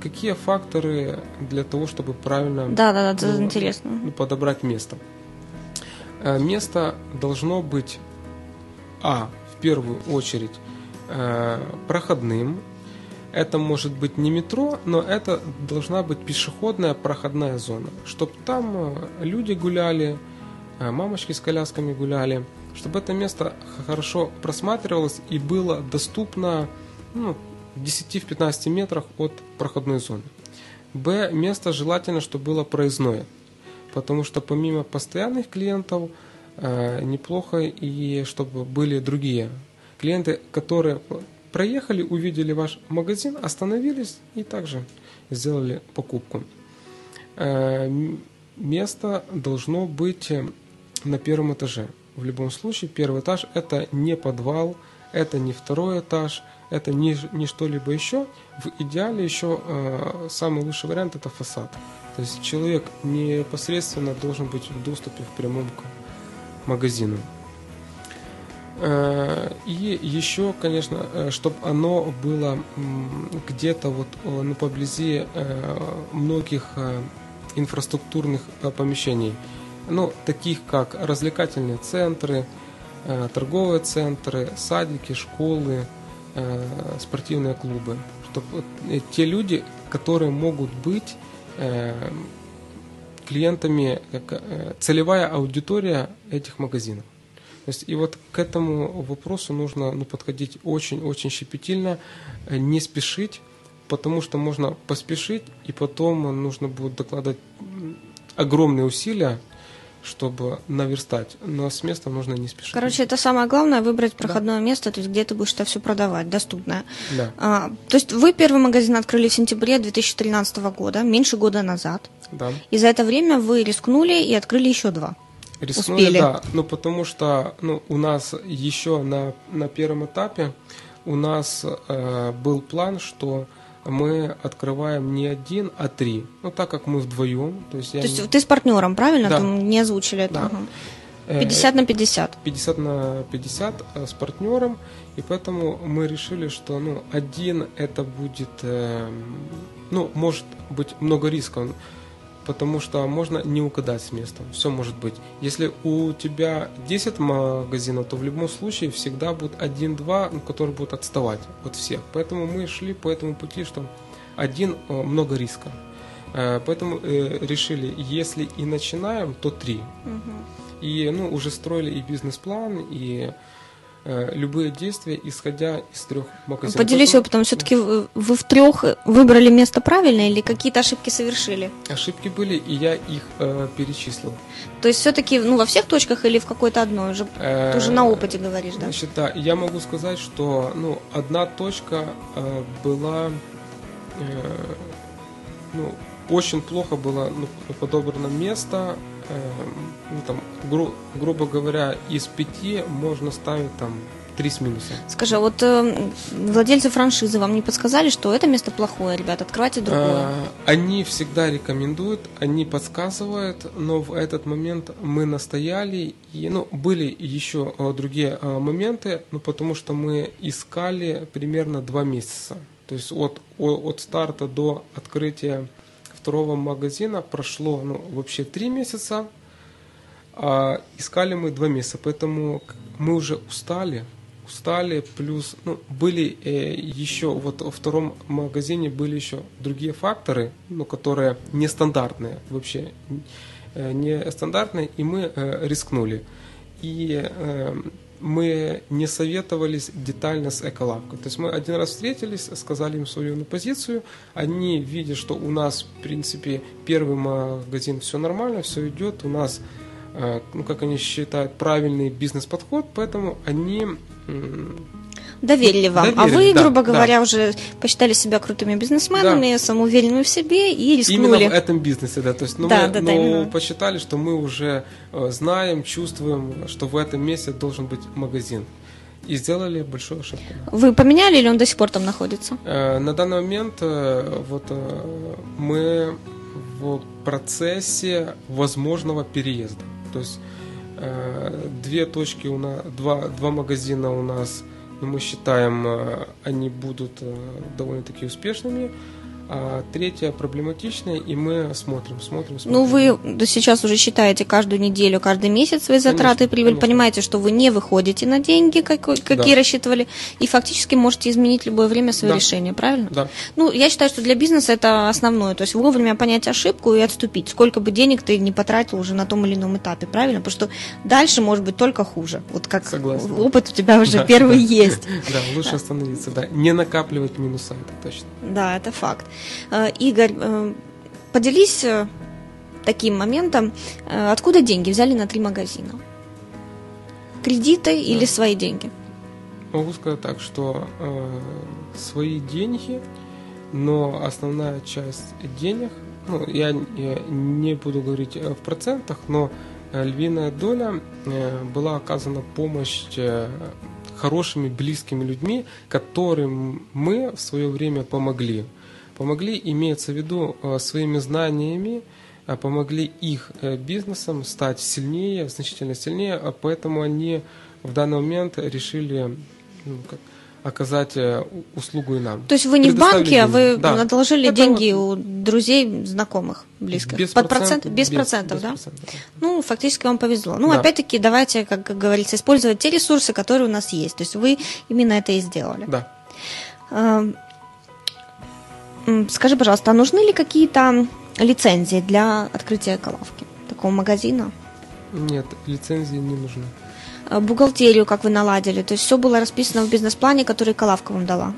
Какие факторы для того, чтобы правильно, да, да, да, ну, интересно, подобрать место? Место должно быть, а, в первую очередь, проходным. Это может быть не метро, но это должна быть пешеходная проходная зона, чтобы там люди гуляли, мамочки с колясками гуляли, чтобы это место хорошо просматривалось и было доступно, ну, в десяти-пятнадцати метрах от проходной зоны. Б. Место желательно, чтобы было проездное, потому что помимо постоянных клиентов, э, неплохо и чтобы были другие клиенты, которые проехали, увидели ваш магазин, остановились и также сделали покупку. Э, место должно быть на первом этаже. В любом случае, первый этаж – это не подвал, это не второй этаж, это не, не что-либо еще. В идеале еще э, самый лучший вариант – это фасад. То есть человек непосредственно должен быть в доступе в прямом к магазину. Э, и еще, конечно, чтобы оно было где-то вот, ну, поблизи э, многих э, инфраструктурных э, помещений. Ну, таких как развлекательные центры, э, торговые центры, садики, школы, спортивные клубы, чтобы те люди, которые могут быть клиентами, целевая аудитория этих магазинов. То есть, и вот к этому вопросу нужно, ну, подходить очень-очень щепетильно, не спешить, потому что можно поспешить, и потом нужно будет докладывать огромные усилия, чтобы наверстать, но с местом нужно не спешить. Короче, это самое главное, выбрать проходное, да, место, то есть где ты будешь это все продавать, доступное. Да. А, то есть вы первый магазин открыли в сентябре две тысячи тринадцатого года, меньше года назад. Да. И за это время вы рискнули и открыли еще два. Рискнули, успели. Да, ну, потому что, ну, у нас еще на, на первом этапе у нас э, был план, что мы открываем не один, а три. Ну, так как мы вдвоем. То есть, я то есть не... ты с партнером, правильно? Да. Там не озвучили это. Да. Угу. пятьдесят на пятьдесят. пятьдесят на пятьдесят с партнером. И поэтому мы решили, что, ну, один это будет... Э, ну, может быть много рисков. Потому что можно не угадать с местом. Все может быть. Если у тебя десять магазинов, то в любом случае всегда будет один-два, которые будут отставать от всех. Поэтому мы шли по этому пути, что один, много риска. Поэтому решили, если и начинаем, то три. Угу. И ну, уже строили и бизнес-план, и любые действия, исходя из трех магазинов. Поделись опытом, все-таки вы в трех выбрали место правильно или какие-то ошибки совершили? Ошибки были, и я их э, перечислил. То есть все-таки ну, во всех точках или в какой-то одной? Уже, э, ты уже на опыте говоришь, да? Значит, да, я могу сказать, что ну, одна точка э, была, э, ну, очень плохо было ну, подобрано место. Ну, там, гру- грубо говоря, из пяти можно ставить там три с минусом. Скажи, а вот э, владельцы франшизы вам не подсказали, что это место плохое, ребят, открывайте другое? А, они всегда рекомендуют, они подсказывают, но в этот момент мы настояли, и, ну, были еще а, другие а, моменты, ну, потому что мы искали примерно два месяца, то есть от, от, от старта до открытия второго магазина прошло ну, вообще три месяца, а искали мы два месяца, поэтому мы уже устали, устали, плюс ну, были э, еще, вот во втором магазине были еще другие факторы, ну, которые нестандартные, вообще э, нестандартные, и мы э, рискнули. И э, мы не советовались детально с Эколавкой. То есть мы один раз встретились, сказали им свою позицию, они видят, что у нас, в принципе, первый магазин все нормально, все идет, у нас, ну, как они считают, правильный бизнес-подход, поэтому они... Доверили вам, доверили, а вы, да, грубо говоря, да. уже посчитали себя крутыми бизнесменами, да. самоуверенными в себе и рискнули. Именно в этом бизнесе, да, то есть ну, да, мы да, ну, да, посчитали, что мы уже знаем, чувствуем, что в этом месте должен быть магазин. И сделали большую ошибку. Вы поменяли или он до сих пор там находится? Э, на данный момент э, вот, э, мы в процессе возможного переезда. То есть э, две точки у нас, два, два магазина у нас. Мы считаем, они будут довольно-таки успешными. А третья проблематичная, и мы смотрим, смотрим, смотрим. Ну, вы сейчас уже считаете каждую неделю, каждый месяц свои затраты и прибыль, конечно. Понимаете, что вы не выходите на деньги, как, какие да. рассчитывали, и фактически можете изменить любое время свое да. решение, правильно? Да. Ну, я считаю, что для бизнеса это основное, то есть вовремя понять ошибку и отступить, сколько бы денег ты не потратил уже на том или ином этапе, правильно? Потому что дальше может быть только хуже, вот как Согласна. Опыт у тебя уже да, первый да. есть. Да, лучше да. остановиться, да, не накапливать минуса, это точно. Да, это факт. Игорь, поделись таким моментом, откуда деньги взяли на три магазина? Кредиты или да. свои деньги? Могу сказать так, что э, свои деньги, но основная часть денег, ну, я, я не буду говорить в процентах, но львиная доля э, была оказана помощь э, хорошими, близкими людьми, которым мы в свое время помогли. Помогли, имеется в виду, своими знаниями, помогли их бизнесам стать сильнее, значительно сильнее, поэтому они в данный момент решили ну, как, оказать услугу и нам. То есть вы не в банке, а вы да. одолжили это деньги вот... у друзей, знакомых, близких? Без, Под процент... без, без процентов, без да? процентов, да? Ну, фактически вам повезло. Ну, да. опять-таки, давайте, как, как говорится, использовать те ресурсы, которые у нас есть. То есть вы именно это и сделали. Да. Скажи, пожалуйста, а нужны ли какие-то лицензии для открытия Эколавки, такого магазина? Нет, лицензии не нужны. Бухгалтерию, как вы наладили? То есть все было расписано в бизнес-плане, который Эколавка вам дала?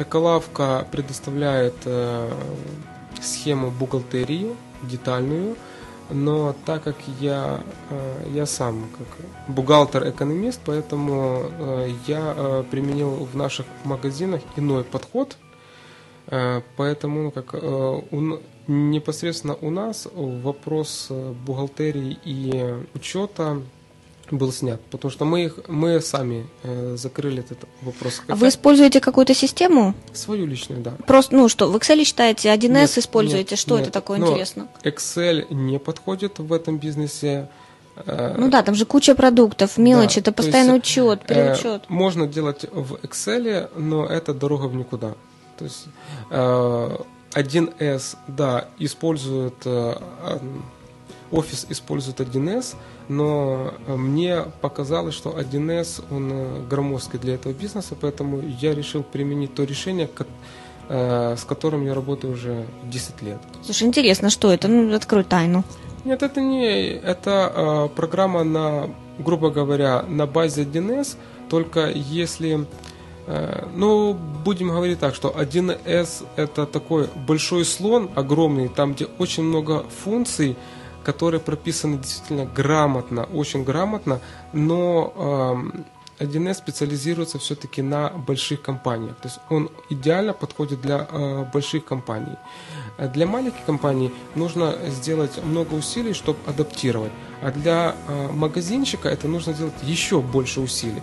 Эколавка предоставляет схему бухгалтерии, детальную, но так как я, я сам как бухгалтер-экономист, поэтому я применил в наших магазинах иной подход. Поэтому ну, как, у, непосредственно у нас вопрос бухгалтерии и учета был снят, потому что мы, их, мы сами закрыли этот вопрос. А вы используете какую-то систему? Свою личную, да. Просто, ну что, в Excel считаете, один эс нет, используете? Нет, что нет, это такое интересно? Excel не подходит в этом бизнесе. Ну да, там же куча продуктов, мелочи, да, это постоянный есть, учет, переучет. Можно делать в Excel, но это дорога в никуда. То есть один эс, да, использует, офис использует один эс, но мне показалось, что один эс, он громоздкий для этого бизнеса, поэтому я решил применить то решение, с которым я работаю уже десять лет. Слушай, интересно, что это? Ну, открой тайну. Нет, это не... Это программа на, грубо говоря, на базе один эс, только если... Ну, будем говорить так, что один эс это такой большой слон, огромный, там, где очень много функций, которые прописаны действительно грамотно, очень грамотно, но один эс специализируется все-таки на больших компаниях. То есть он идеально подходит для э, больших компаний. Для маленьких компаний нужно сделать много усилий, чтобы адаптировать. А для э, магазинчика это нужно делать еще больше усилий.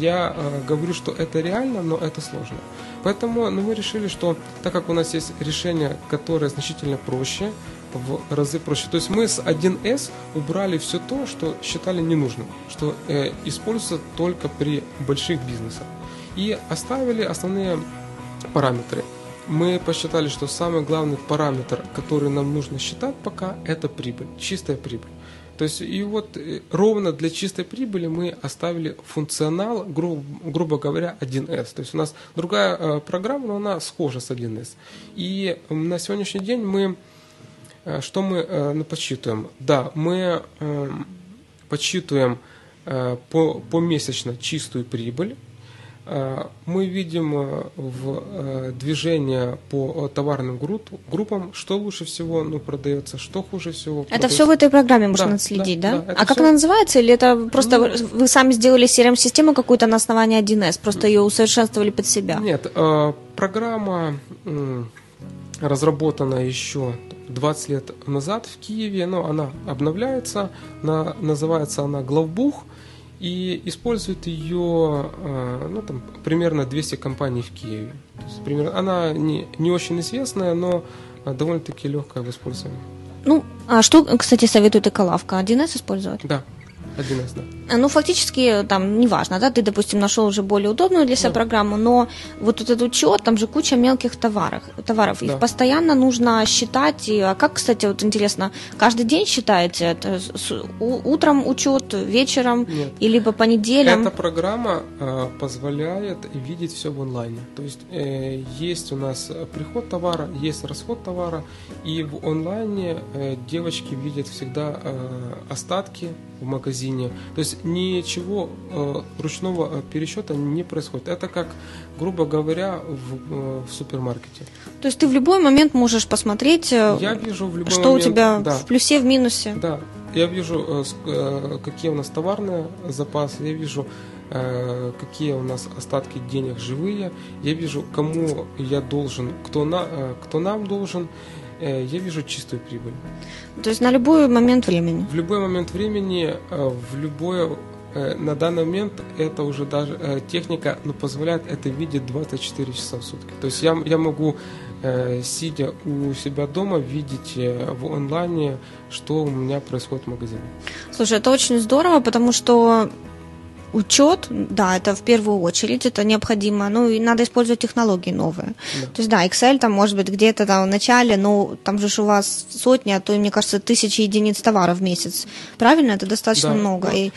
Я э, говорю, что это реально, но это сложно. Поэтому ну, мы решили, что так как у нас есть решение, которое значительно проще, в разы проще. То есть мы с один эс убрали все то, что считали ненужным, что э, используется только при больших бизнесах. И оставили основные параметры. Мы посчитали, что самый главный параметр, который нам нужно считать пока, это прибыль, чистая прибыль. То есть и вот э, ровно для чистой прибыли мы оставили функционал, гру, грубо говоря, один эс. То есть у нас другая э, программа, но она схожа с один эс. И на сегодняшний день мы Что мы э, подсчитываем? Да, мы э, подсчитываем э, по, помесячно чистую прибыль. Э, мы видим э, в, э, движение по товарным групп, группам, что лучше всего ну, продается, что хуже всего продается. Это все в этой программе можно да, следить, да? да? да а все... как она называется? Или это просто ну, вы сами сделали си эр эм-систему какую-то на основании один эс, просто ее усовершенствовали под себя? Нет, э, программа э, разработана еще... двадцать лет назад в Киеве, но она обновляется, она, называется она «Главбух», и использует ее ну, там, примерно двести компаний в Киеве. То есть, примерно, она не, не очень известная, но довольно-таки легкая в использовании. Ну, а что, кстати, советует Эколавка? один эс использовать? Да. один эс, да. Ну, фактически, там, неважно, да, ты, допустим, нашел уже более удобную для себя да. программу, но вот этот учет, там же куча мелких товаров, товаров. Да. Их постоянно нужно считать, и, а как, кстати, вот интересно, каждый день считаете? Это с, у, утром учет, вечером, Нет. и либо по неделям? Эта программа э, позволяет видеть все в онлайне, то есть э, есть у нас приход товара, есть расход товара, и в онлайне э, девочки видят всегда э, остатки в магазине. То есть ничего э, ручного пересчета не происходит. Это как, грубо говоря, в, в супермаркете. То есть ты в любой момент можешь посмотреть, Я вижу в любой что момент, у тебя да. в плюсе, в минусе. Да, я вижу, э, какие у нас товарные запасы, я вижу, э, какие у нас остатки денег живые, я вижу, кому я должен, кто, на, э, кто нам должен. Я вижу чистую прибыль. То есть на любой момент времени? В любой момент времени, в любое, на данный момент это уже даже техника, но позволяет это видеть двадцать четыре часа в сутки. То есть я, я могу, сидя у себя дома, видеть в онлайне, что у меня происходит в магазине. Слушай, это очень здорово, потому что... Учет, да, это в первую очередь, это необходимо, ну и надо использовать технологии новые. Да. То есть, да, Excel там может быть где-то там в начале, но там же у вас сотни, а то, мне кажется, тысячи единиц товара в месяц. Правильно? Это достаточно да. много. И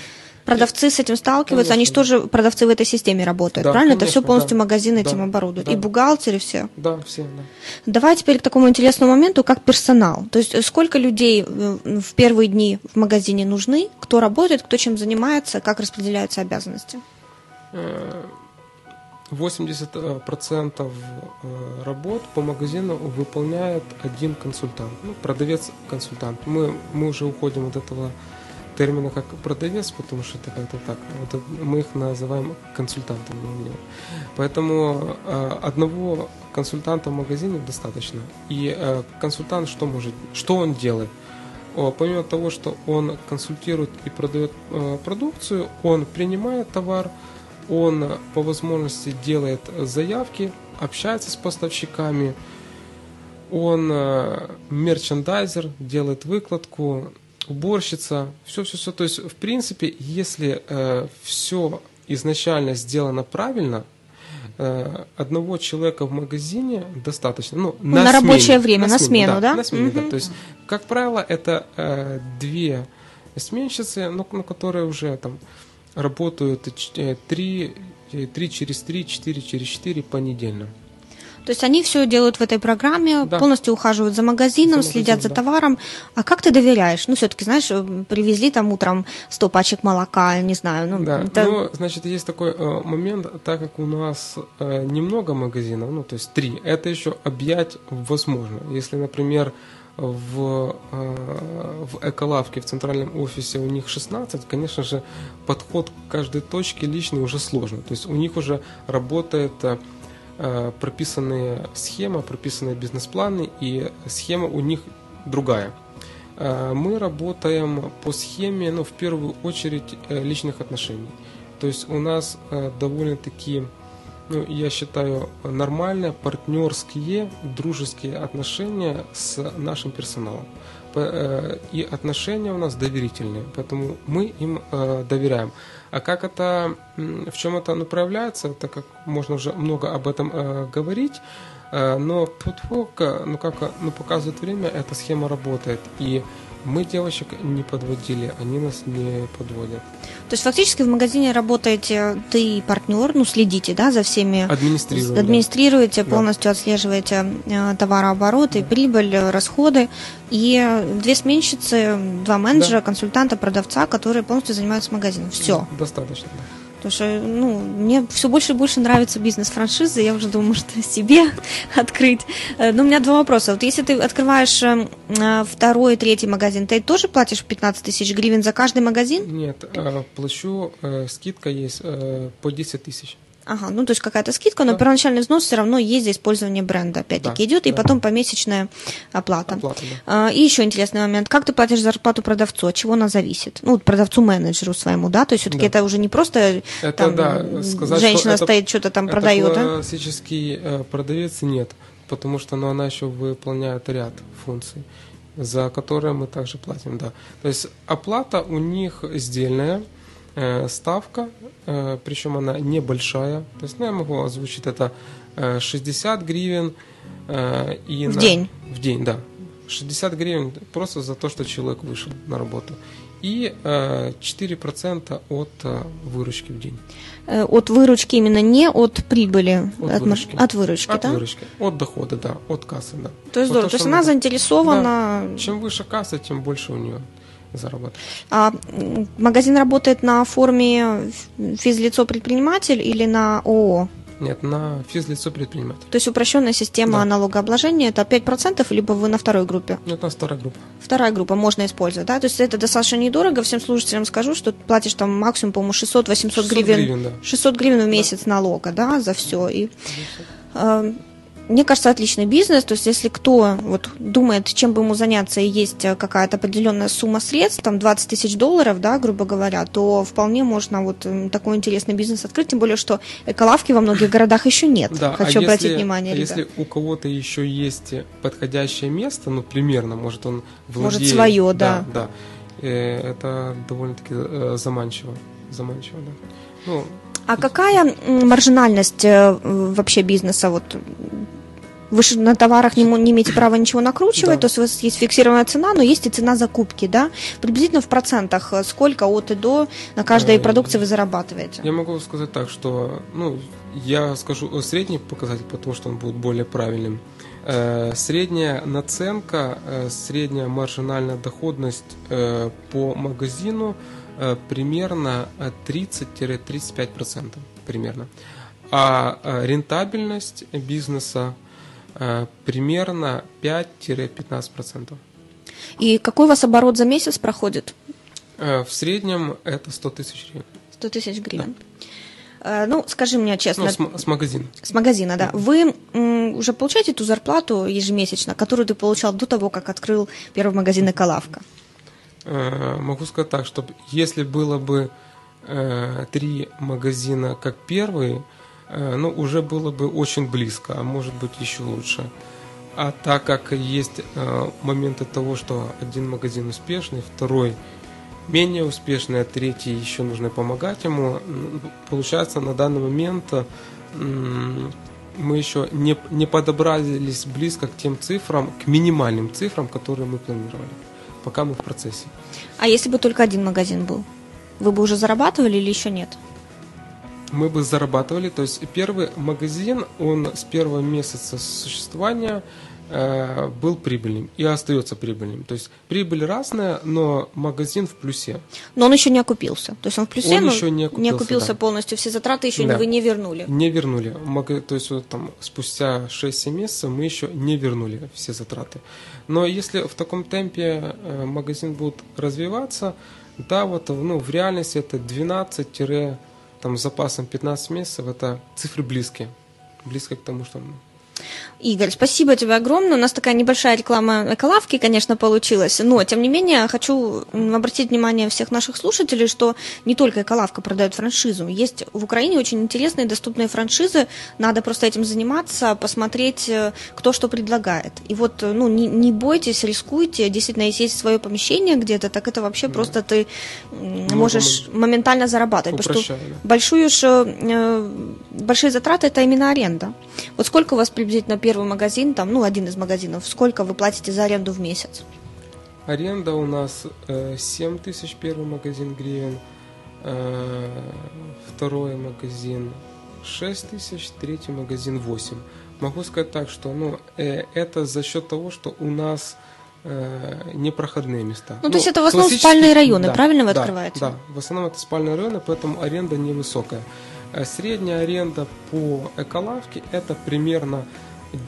продавцы и... с этим сталкиваются, конечно. Они же тоже, продавцы в этой системе работают, да, правильно? Конечно, это все полностью да. магазин этим да. оборудуют. Да. И бухгалтеры все. Да, все, да. Давай теперь к такому интересному моменту, как персонал. То есть, сколько людей в первые дни в магазине нужны, кто работает, кто чем занимается, как распределяются обязанности? восемьдесят процентов работ по магазину выполняет один консультант, ну, продавец-консультант. Мы, мы уже уходим от этого термина как продавец, потому что это как-то так. Вот мы их называем консультантами. Поэтому одного консультанта в магазине достаточно. И консультант что может, что он делает? Помимо того, что он консультирует и продает продукцию, он принимает товар, он по возможности делает заявки, общается с поставщиками, он мерчендайзер, делает выкладку, уборщица, все-все-все. То есть, в принципе, если э, все изначально сделано правильно, э, одного человека в магазине достаточно. Ну, на на смене, рабочее время, на смену, на смену да? да? На смену, mm-hmm. да. То есть, как правило, это э, две сменщицы, ну, ну, которые уже там работают три, три через три, четыре через четыре понедельно. То есть они все делают в этой программе, да. полностью ухаживают за магазином, за следят магазин, за да. товаром. А как ты доверяешь? Ну, все-таки, знаешь, привезли там утром сто пачек молока, не знаю. Ну, да. это... ну значит, есть такой э, момент, так как у нас э, немного магазинов, ну, то есть три, это еще объять возможно. Если, например, в, э, в Эколавке, в центральном офисе у них шестнадцать, конечно же, подход к каждой точке личный уже сложный. То есть у них уже работает... прописанные схемы, прописанные бизнес-планы, и схема у них другая. Мы работаем по схеме, ну, в первую очередь, личных отношений. То есть у нас довольно-таки, ну, я считаю, нормальные партнерские, дружеские отношения с нашим персоналом. И отношения у нас доверительные, поэтому мы им доверяем. А как это, в чем это оно проявляется, так как можно уже много об этом э, говорить, э, но подводка, ну как ну, показывает время, эта схема работает. И мы девочек не подводили, они нас не подводят. То есть фактически в магазине работаете ты и партнер, ну следите, да, за всеми. Администрируете. Администрируете, да. полностью отслеживаете товарооборот, да. и прибыль, расходы. И две сменщицы, два менеджера, да. консультанта, продавца, которые полностью занимаются магазином. Все. Достаточно, да. Потому что, ну, мне все больше и больше нравится бизнес-франшиза, я уже думаю, что себе открыть. Но у меня два вопроса. Вот если ты открываешь второй и третий магазин, ты тоже платишь пятнадцать тысяч гривен за каждый магазин? Нет, плачу, скидка есть по десять тысяч. Ага, ну то есть какая-то скидка, но да. первоначальный взнос все равно есть за использование бренда, опять-таки, да, идет, да. и потом помесячная оплата. оплата да. И еще интересный момент, как ты платишь зарплату продавцу, от чего она зависит? Ну, вот продавцу-менеджеру своему, да, то есть все-таки да. это уже не просто это, там, да, сказать, женщина что стоит, это, что-то там продает. Это классический а? продавец нет, потому что ну, она еще выполняет ряд функций, за которые мы также платим, да. То есть оплата у них сдельная. Ставка, причем она небольшая, то есть ну, я могу озвучить, это шестьдесят гривен и в, на... день. в день, да, шестьдесят гривен просто за то, что человек вышел на работу, и четыре процента от выручки в день. От выручки именно не от прибыли, от, от выручки, от, выручки, от, да? выручки. От дохода, да, от кассы, да. То есть, вот то, то есть она заинтересована... Да. Чем выше касса, тем больше у нее заработать. А магазин работает на форме физлицо-предприниматель или на ООО? Нет, на физлицо-предприниматель. То есть упрощенная система да. налогообложения, это пять процентов, либо вы на второй группе? Нет, у нас вторая группа. Вторая группа, можно использовать, да? То есть это достаточно недорого, всем слушателям скажу, что платишь там максимум, по-моему, шестьсот-восемьсот гривен, да. шестьсот гривен в месяц да. налога, да, за все. И, э, мне кажется, отличный бизнес, то есть если кто вот думает, чем бы ему заняться, и есть какая-то определенная сумма средств, там двадцать тысяч долларов, да, грубо говоря, то вполне можно вот такой интересный бизнес открыть, тем более, что эколавки во многих городах еще нет, да, хочу а обратить если, внимание. Ребят. Если у кого-то еще есть подходящее место, ну, примерно, может он владеет. Может, свое, да. да, да. Это довольно-таки заманчиво, заманчиво, да. Ну, а какая маржинальность вообще бизнеса, вот, вы же на товарах не, не имеете права ничего накручивать, да. то есть у вас есть фиксированная цена, но есть и цена закупки, да? Приблизительно в процентах сколько от и до на каждой продукции вы зарабатываете? Я могу сказать так, что, ну, я скажу средний показатель, потому что он будет более правильным. Средняя наценка, средняя маржинальная доходность по магазину примерно тридцать-тридцать пять процентов примерно. А рентабельность бизнеса примерно пять-пятнадцать процентов. И какой у вас оборот за месяц проходит? В среднем это сто тысяч гривен. сто тысяч гривен. Да. Ну, скажи мне честно. Ну, с, с магазина. С магазина, да. да. Вы м, уже получаете ту зарплату ежемесячно, которую ты получал до того, как открыл первый магазин «Эколавка»? Могу сказать так, что если было бы э, три магазина как первые, ну, уже было бы очень близко, а может быть еще лучше. А так как есть э, моменты того, что один магазин успешный, второй менее успешный, а третий еще нужно помогать ему, получается на данный момент э, мы еще не, не подобрались близко к тем цифрам, к минимальным цифрам, которые мы планировали, пока мы в процессе. А если бы только один магазин был, вы бы уже зарабатывали или еще нет? мы бы зарабатывали. То есть первый магазин, он с первого месяца существования э, был прибыльным и остается прибыльным. То есть прибыль разная, но магазин в плюсе. Но он еще не окупился. То есть он в плюсе, он но еще не окупился, не окупился да. полностью. Все затраты еще да. вы не вернули. Не вернули. То есть вот, там, спустя шесть-семь месяцев мы еще не вернули все затраты. Но если в таком темпе магазин будет развиваться, да, вот, ну, в реальности это двенадцать там с запасом пятнадцать месяцев, это цифры близкие, близко к тому, что... Игорь, спасибо тебе огромное. У нас такая небольшая реклама Эколавки, конечно, получилась, но, тем не менее, хочу обратить внимание всех наших слушателей, что не только Эколавка продает франшизу. Есть в Украине очень интересные доступные франшизы, надо просто этим заниматься, посмотреть, кто что предлагает. И вот, ну, не, не бойтесь, рискуйте, действительно, если есть свое помещение где-то, так это вообще да. просто ты можешь Можем моментально зарабатывать, потому что большую, большие затраты – это именно аренда. Вот сколько у вас приблизительно на первый магазин, там, ну, один из магазинов, сколько вы платите за аренду в месяц? Аренда у нас э, семь тысяч, первый магазин гривен, э, второй магазин шесть тысяч, третий магазин восемь. Могу сказать так, что ну, э, это за счет того, что у нас э, непроходные места. Ну, ну, то есть это в основном спальные районы, да, правильно вы да, открываете? Да, в основном это спальные районы, поэтому аренда невысокая. Средняя аренда по Эколавке это примерно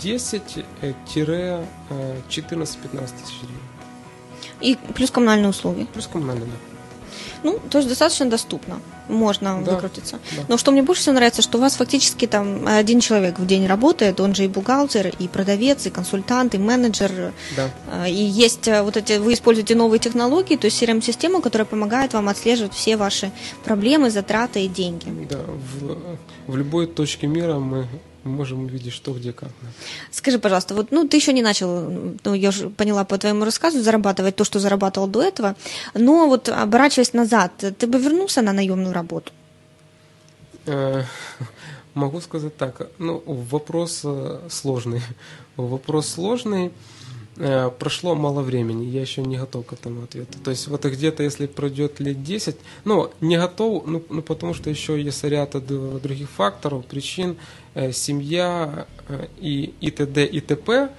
десять-четырнадцать-пятнадцать тысяч рублей. И плюс коммунальные услуги. Плюс коммунальные, да. Ну, то есть достаточно доступно, можно да, выкрутиться. Да. Но что мне больше всего нравится, что у вас фактически там один человек в день работает, он же и бухгалтер, и продавец, и консультант, и менеджер. Да. И есть вот эти, вы используете новые технологии, то есть си эр эм-систему, которая помогает вам отслеживать все ваши проблемы, затраты и деньги. Да, в, в любой точке мира мы... мы можем увидеть, что, где, как. Да. Скажи, пожалуйста, вот, ну, ты еще не начал, ну, я уже поняла по твоему рассказу, зарабатывать то, что зарабатывал до этого, но вот, оборачиваясь назад, ты бы вернулся на наемную работу? Э, могу сказать так, ну, вопрос сложный. Вопрос сложный, э, прошло мало времени, я еще не готов к этому ответу. То есть, вот где-то, если пройдет лет десять, ну, не готов, ну, ну потому что еще есть ряд других факторов, причин, семья и, и т.д. и т.п.,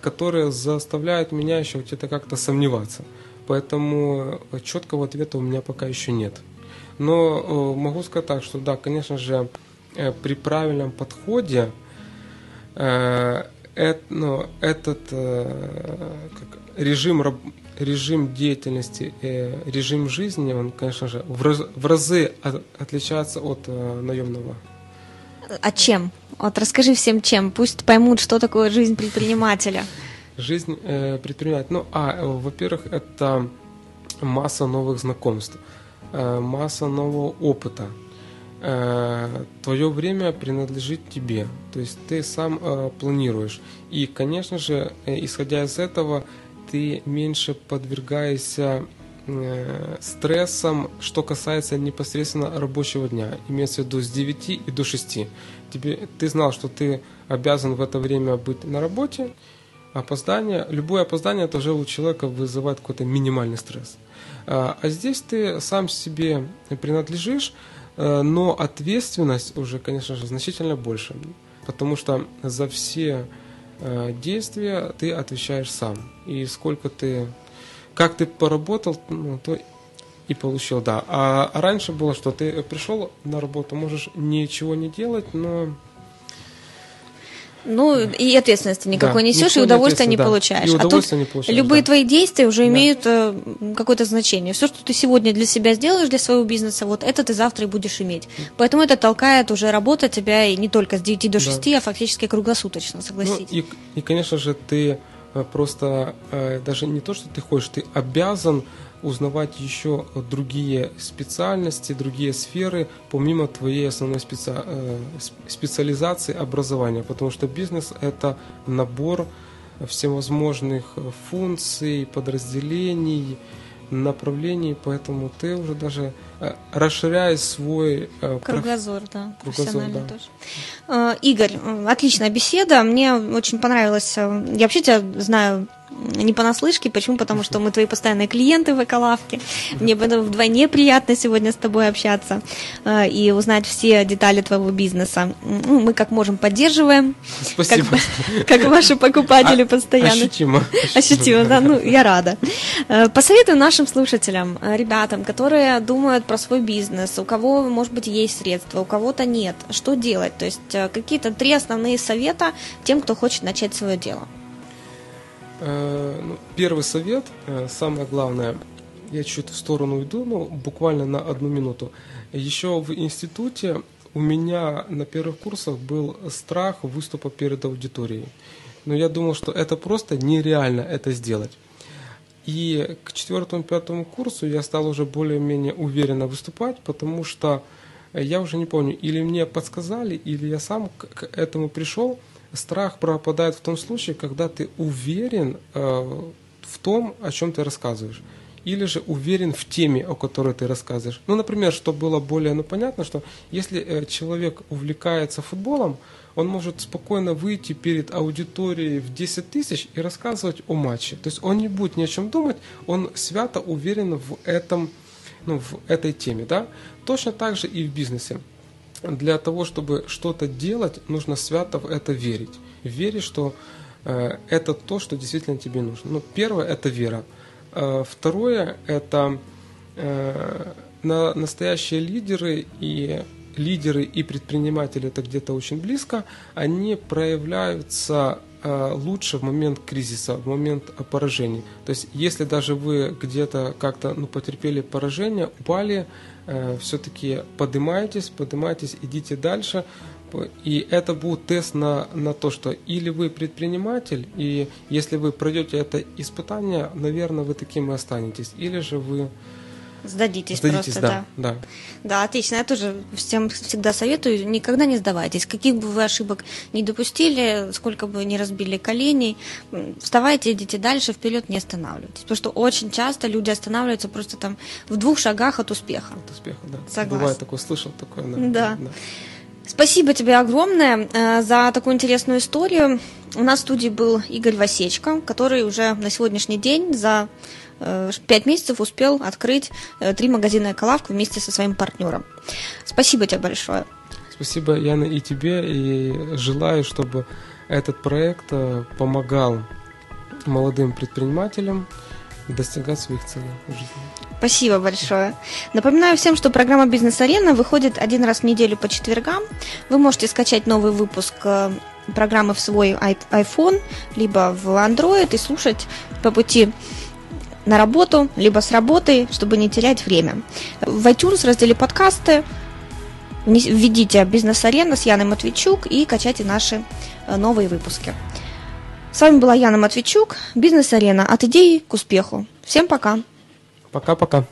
которые заставляют меня еще где-то как-то сомневаться. Поэтому четкого ответа у меня пока еще нет. Но могу сказать так, что да, конечно же, при правильном подходе э, э, ну, этот э, как, режим, режим деятельности, э, режим жизни, он, конечно же, в, раз, в разы от, отличается от э, наемного. А чем? Вот расскажи всем чем, пусть поймут, что такое жизнь предпринимателя. Жизнь э, предпринимателя. Ну, а, во-первых, это масса новых знакомств, э, масса нового опыта. Э, твое время принадлежит тебе, то есть ты сам э, планируешь. И, конечно же, э, исходя из этого, ты меньше подвергаешься стрессом, что касается непосредственно рабочего дня. Имеется в виду с девяти и до шести. Тебе, ты знал, что ты обязан в это время быть на работе. Опоздание, любое опоздание, это уже у человека вызывает какой-то минимальный стресс. А здесь ты сам себе принадлежишь, но ответственность уже, конечно же, значительно больше. Потому что за все действия ты отвечаешь сам. И сколько ты Как ты поработал, ну, то и получил, да. А раньше было, что ты пришел на работу, можешь ничего не делать, но... Ну, и ответственности никакой да, несешь, и удовольствия не, да. получаешь. И удовольствия а тут не получаешь. Любые да. твои действия уже имеют да. какое-то значение. Все, что ты сегодня для себя сделаешь, для своего бизнеса, вот это ты завтра и будешь иметь. Поэтому это толкает уже работа тебя и не только с девяти до шести, да. а фактически круглосуточно, согласитесь. Ну, и, и, конечно же, ты... Просто даже не то, что ты хочешь, ты обязан узнавать еще другие специальности, другие сферы, помимо твоей основной специ... специализации образования. Потому что бизнес – это набор всевозможных функций, подразделений, направлений, поэтому ты уже даже расширяешь свой кругозор, проф... да, кругозор, профессиональный да. тоже. Игорь, отличная беседа, мне очень понравилось. Я вообще тебя знаю не понаслышке. Почему? Потому что мы твои постоянные клиенты в Эколавке. Мне вдвойне приятно сегодня с тобой общаться и узнать все детали твоего бизнеса. Мы как можем поддерживаем. Спасибо. Как, как ваши покупатели а, постоянно. Ощутимо. Ощутимо, да. Ну, я рада. Посоветую нашим слушателям, ребятам, которые думают про свой бизнес, у кого, может быть, есть средства, у кого-то нет. Что делать? То есть какие-то три основные совета тем, кто хочет начать свое дело. Первый совет, самое главное, я чуть в сторону уйду, но буквально на одну минуту. Еще в институте у меня на первых курсах был страх выступа перед аудиторией. Но я думал, что это просто нереально это сделать. И к четвертому-пятому курсу я стал уже более-менее уверенно выступать, потому что я уже не помню, или мне подсказали, или я сам к этому пришел. Страх пропадает в том случае, когда ты уверен э, в том, о чем ты рассказываешь. Или же уверен в теме, о которой ты рассказываешь. Ну, например, что было более ну, понятно, что если э, человек увлекается футболом, он может спокойно выйти перед аудиторией в десять тысяч и рассказывать о матче. То есть он не будет ни о чем думать, он свято уверен в, этом, ну, в этой теме. Да? Точно так же и в бизнесе. Для того, чтобы что-то делать, нужно свято в это верить. Верить, что э, это то, что действительно тебе нужно. Ну, первое – это вера. Э, второе – это э, на, настоящие лидеры и, лидеры и предприниматели, это где-то очень близко, они проявляются э, лучше в момент кризиса, в момент поражений. То есть, если даже вы где-то как-то ну, потерпели поражение, упали, все-таки поднимайтесь, поднимайтесь, идите дальше. И это был тест на, на то, что или вы предприниматель, и если вы пройдете это испытание, наверное, вы таким и останетесь, или же вы сдадитесь, сдадитесь просто, да, да. Да. Да, отлично. Я тоже всем всегда советую, никогда не сдавайтесь. Каких бы вы ошибок не допустили, сколько бы не разбили коленей, вставайте, идите дальше, вперед, не останавливайтесь. Потому что очень часто люди останавливаются просто там в двух шагах от успеха. От успеха, да. Согласна. Бывает такое, слышал такое. Наверное, да. Да. Спасибо тебе огромное за такую интересную историю. У нас в студии был Игорь Васечко, который уже на сегодняшний день за пять месяцев успел открыть три магазина «Эколавка» вместе со своим партнером. Спасибо тебе большое. Спасибо, Яна, и тебе. И желаю, чтобы этот проект помогал молодым предпринимателям достигать своих целей в жизни. Спасибо большое. Напоминаю всем, что программа «Бизнес Арена» выходит один раз в неделю по четвергам. Вы можете скачать новый выпуск программы в свой iPhone, либо в Android и слушать по пути на работу, либо с работы, чтобы не терять время. В iTunes в разделе подкасты введите «Бизнес-арена» с Яной Матвейчук и качайте наши новые выпуски. С вами была Яна Матвейчук, «Бизнес-арена» от идеи к успеху. Всем пока. Пока-пока.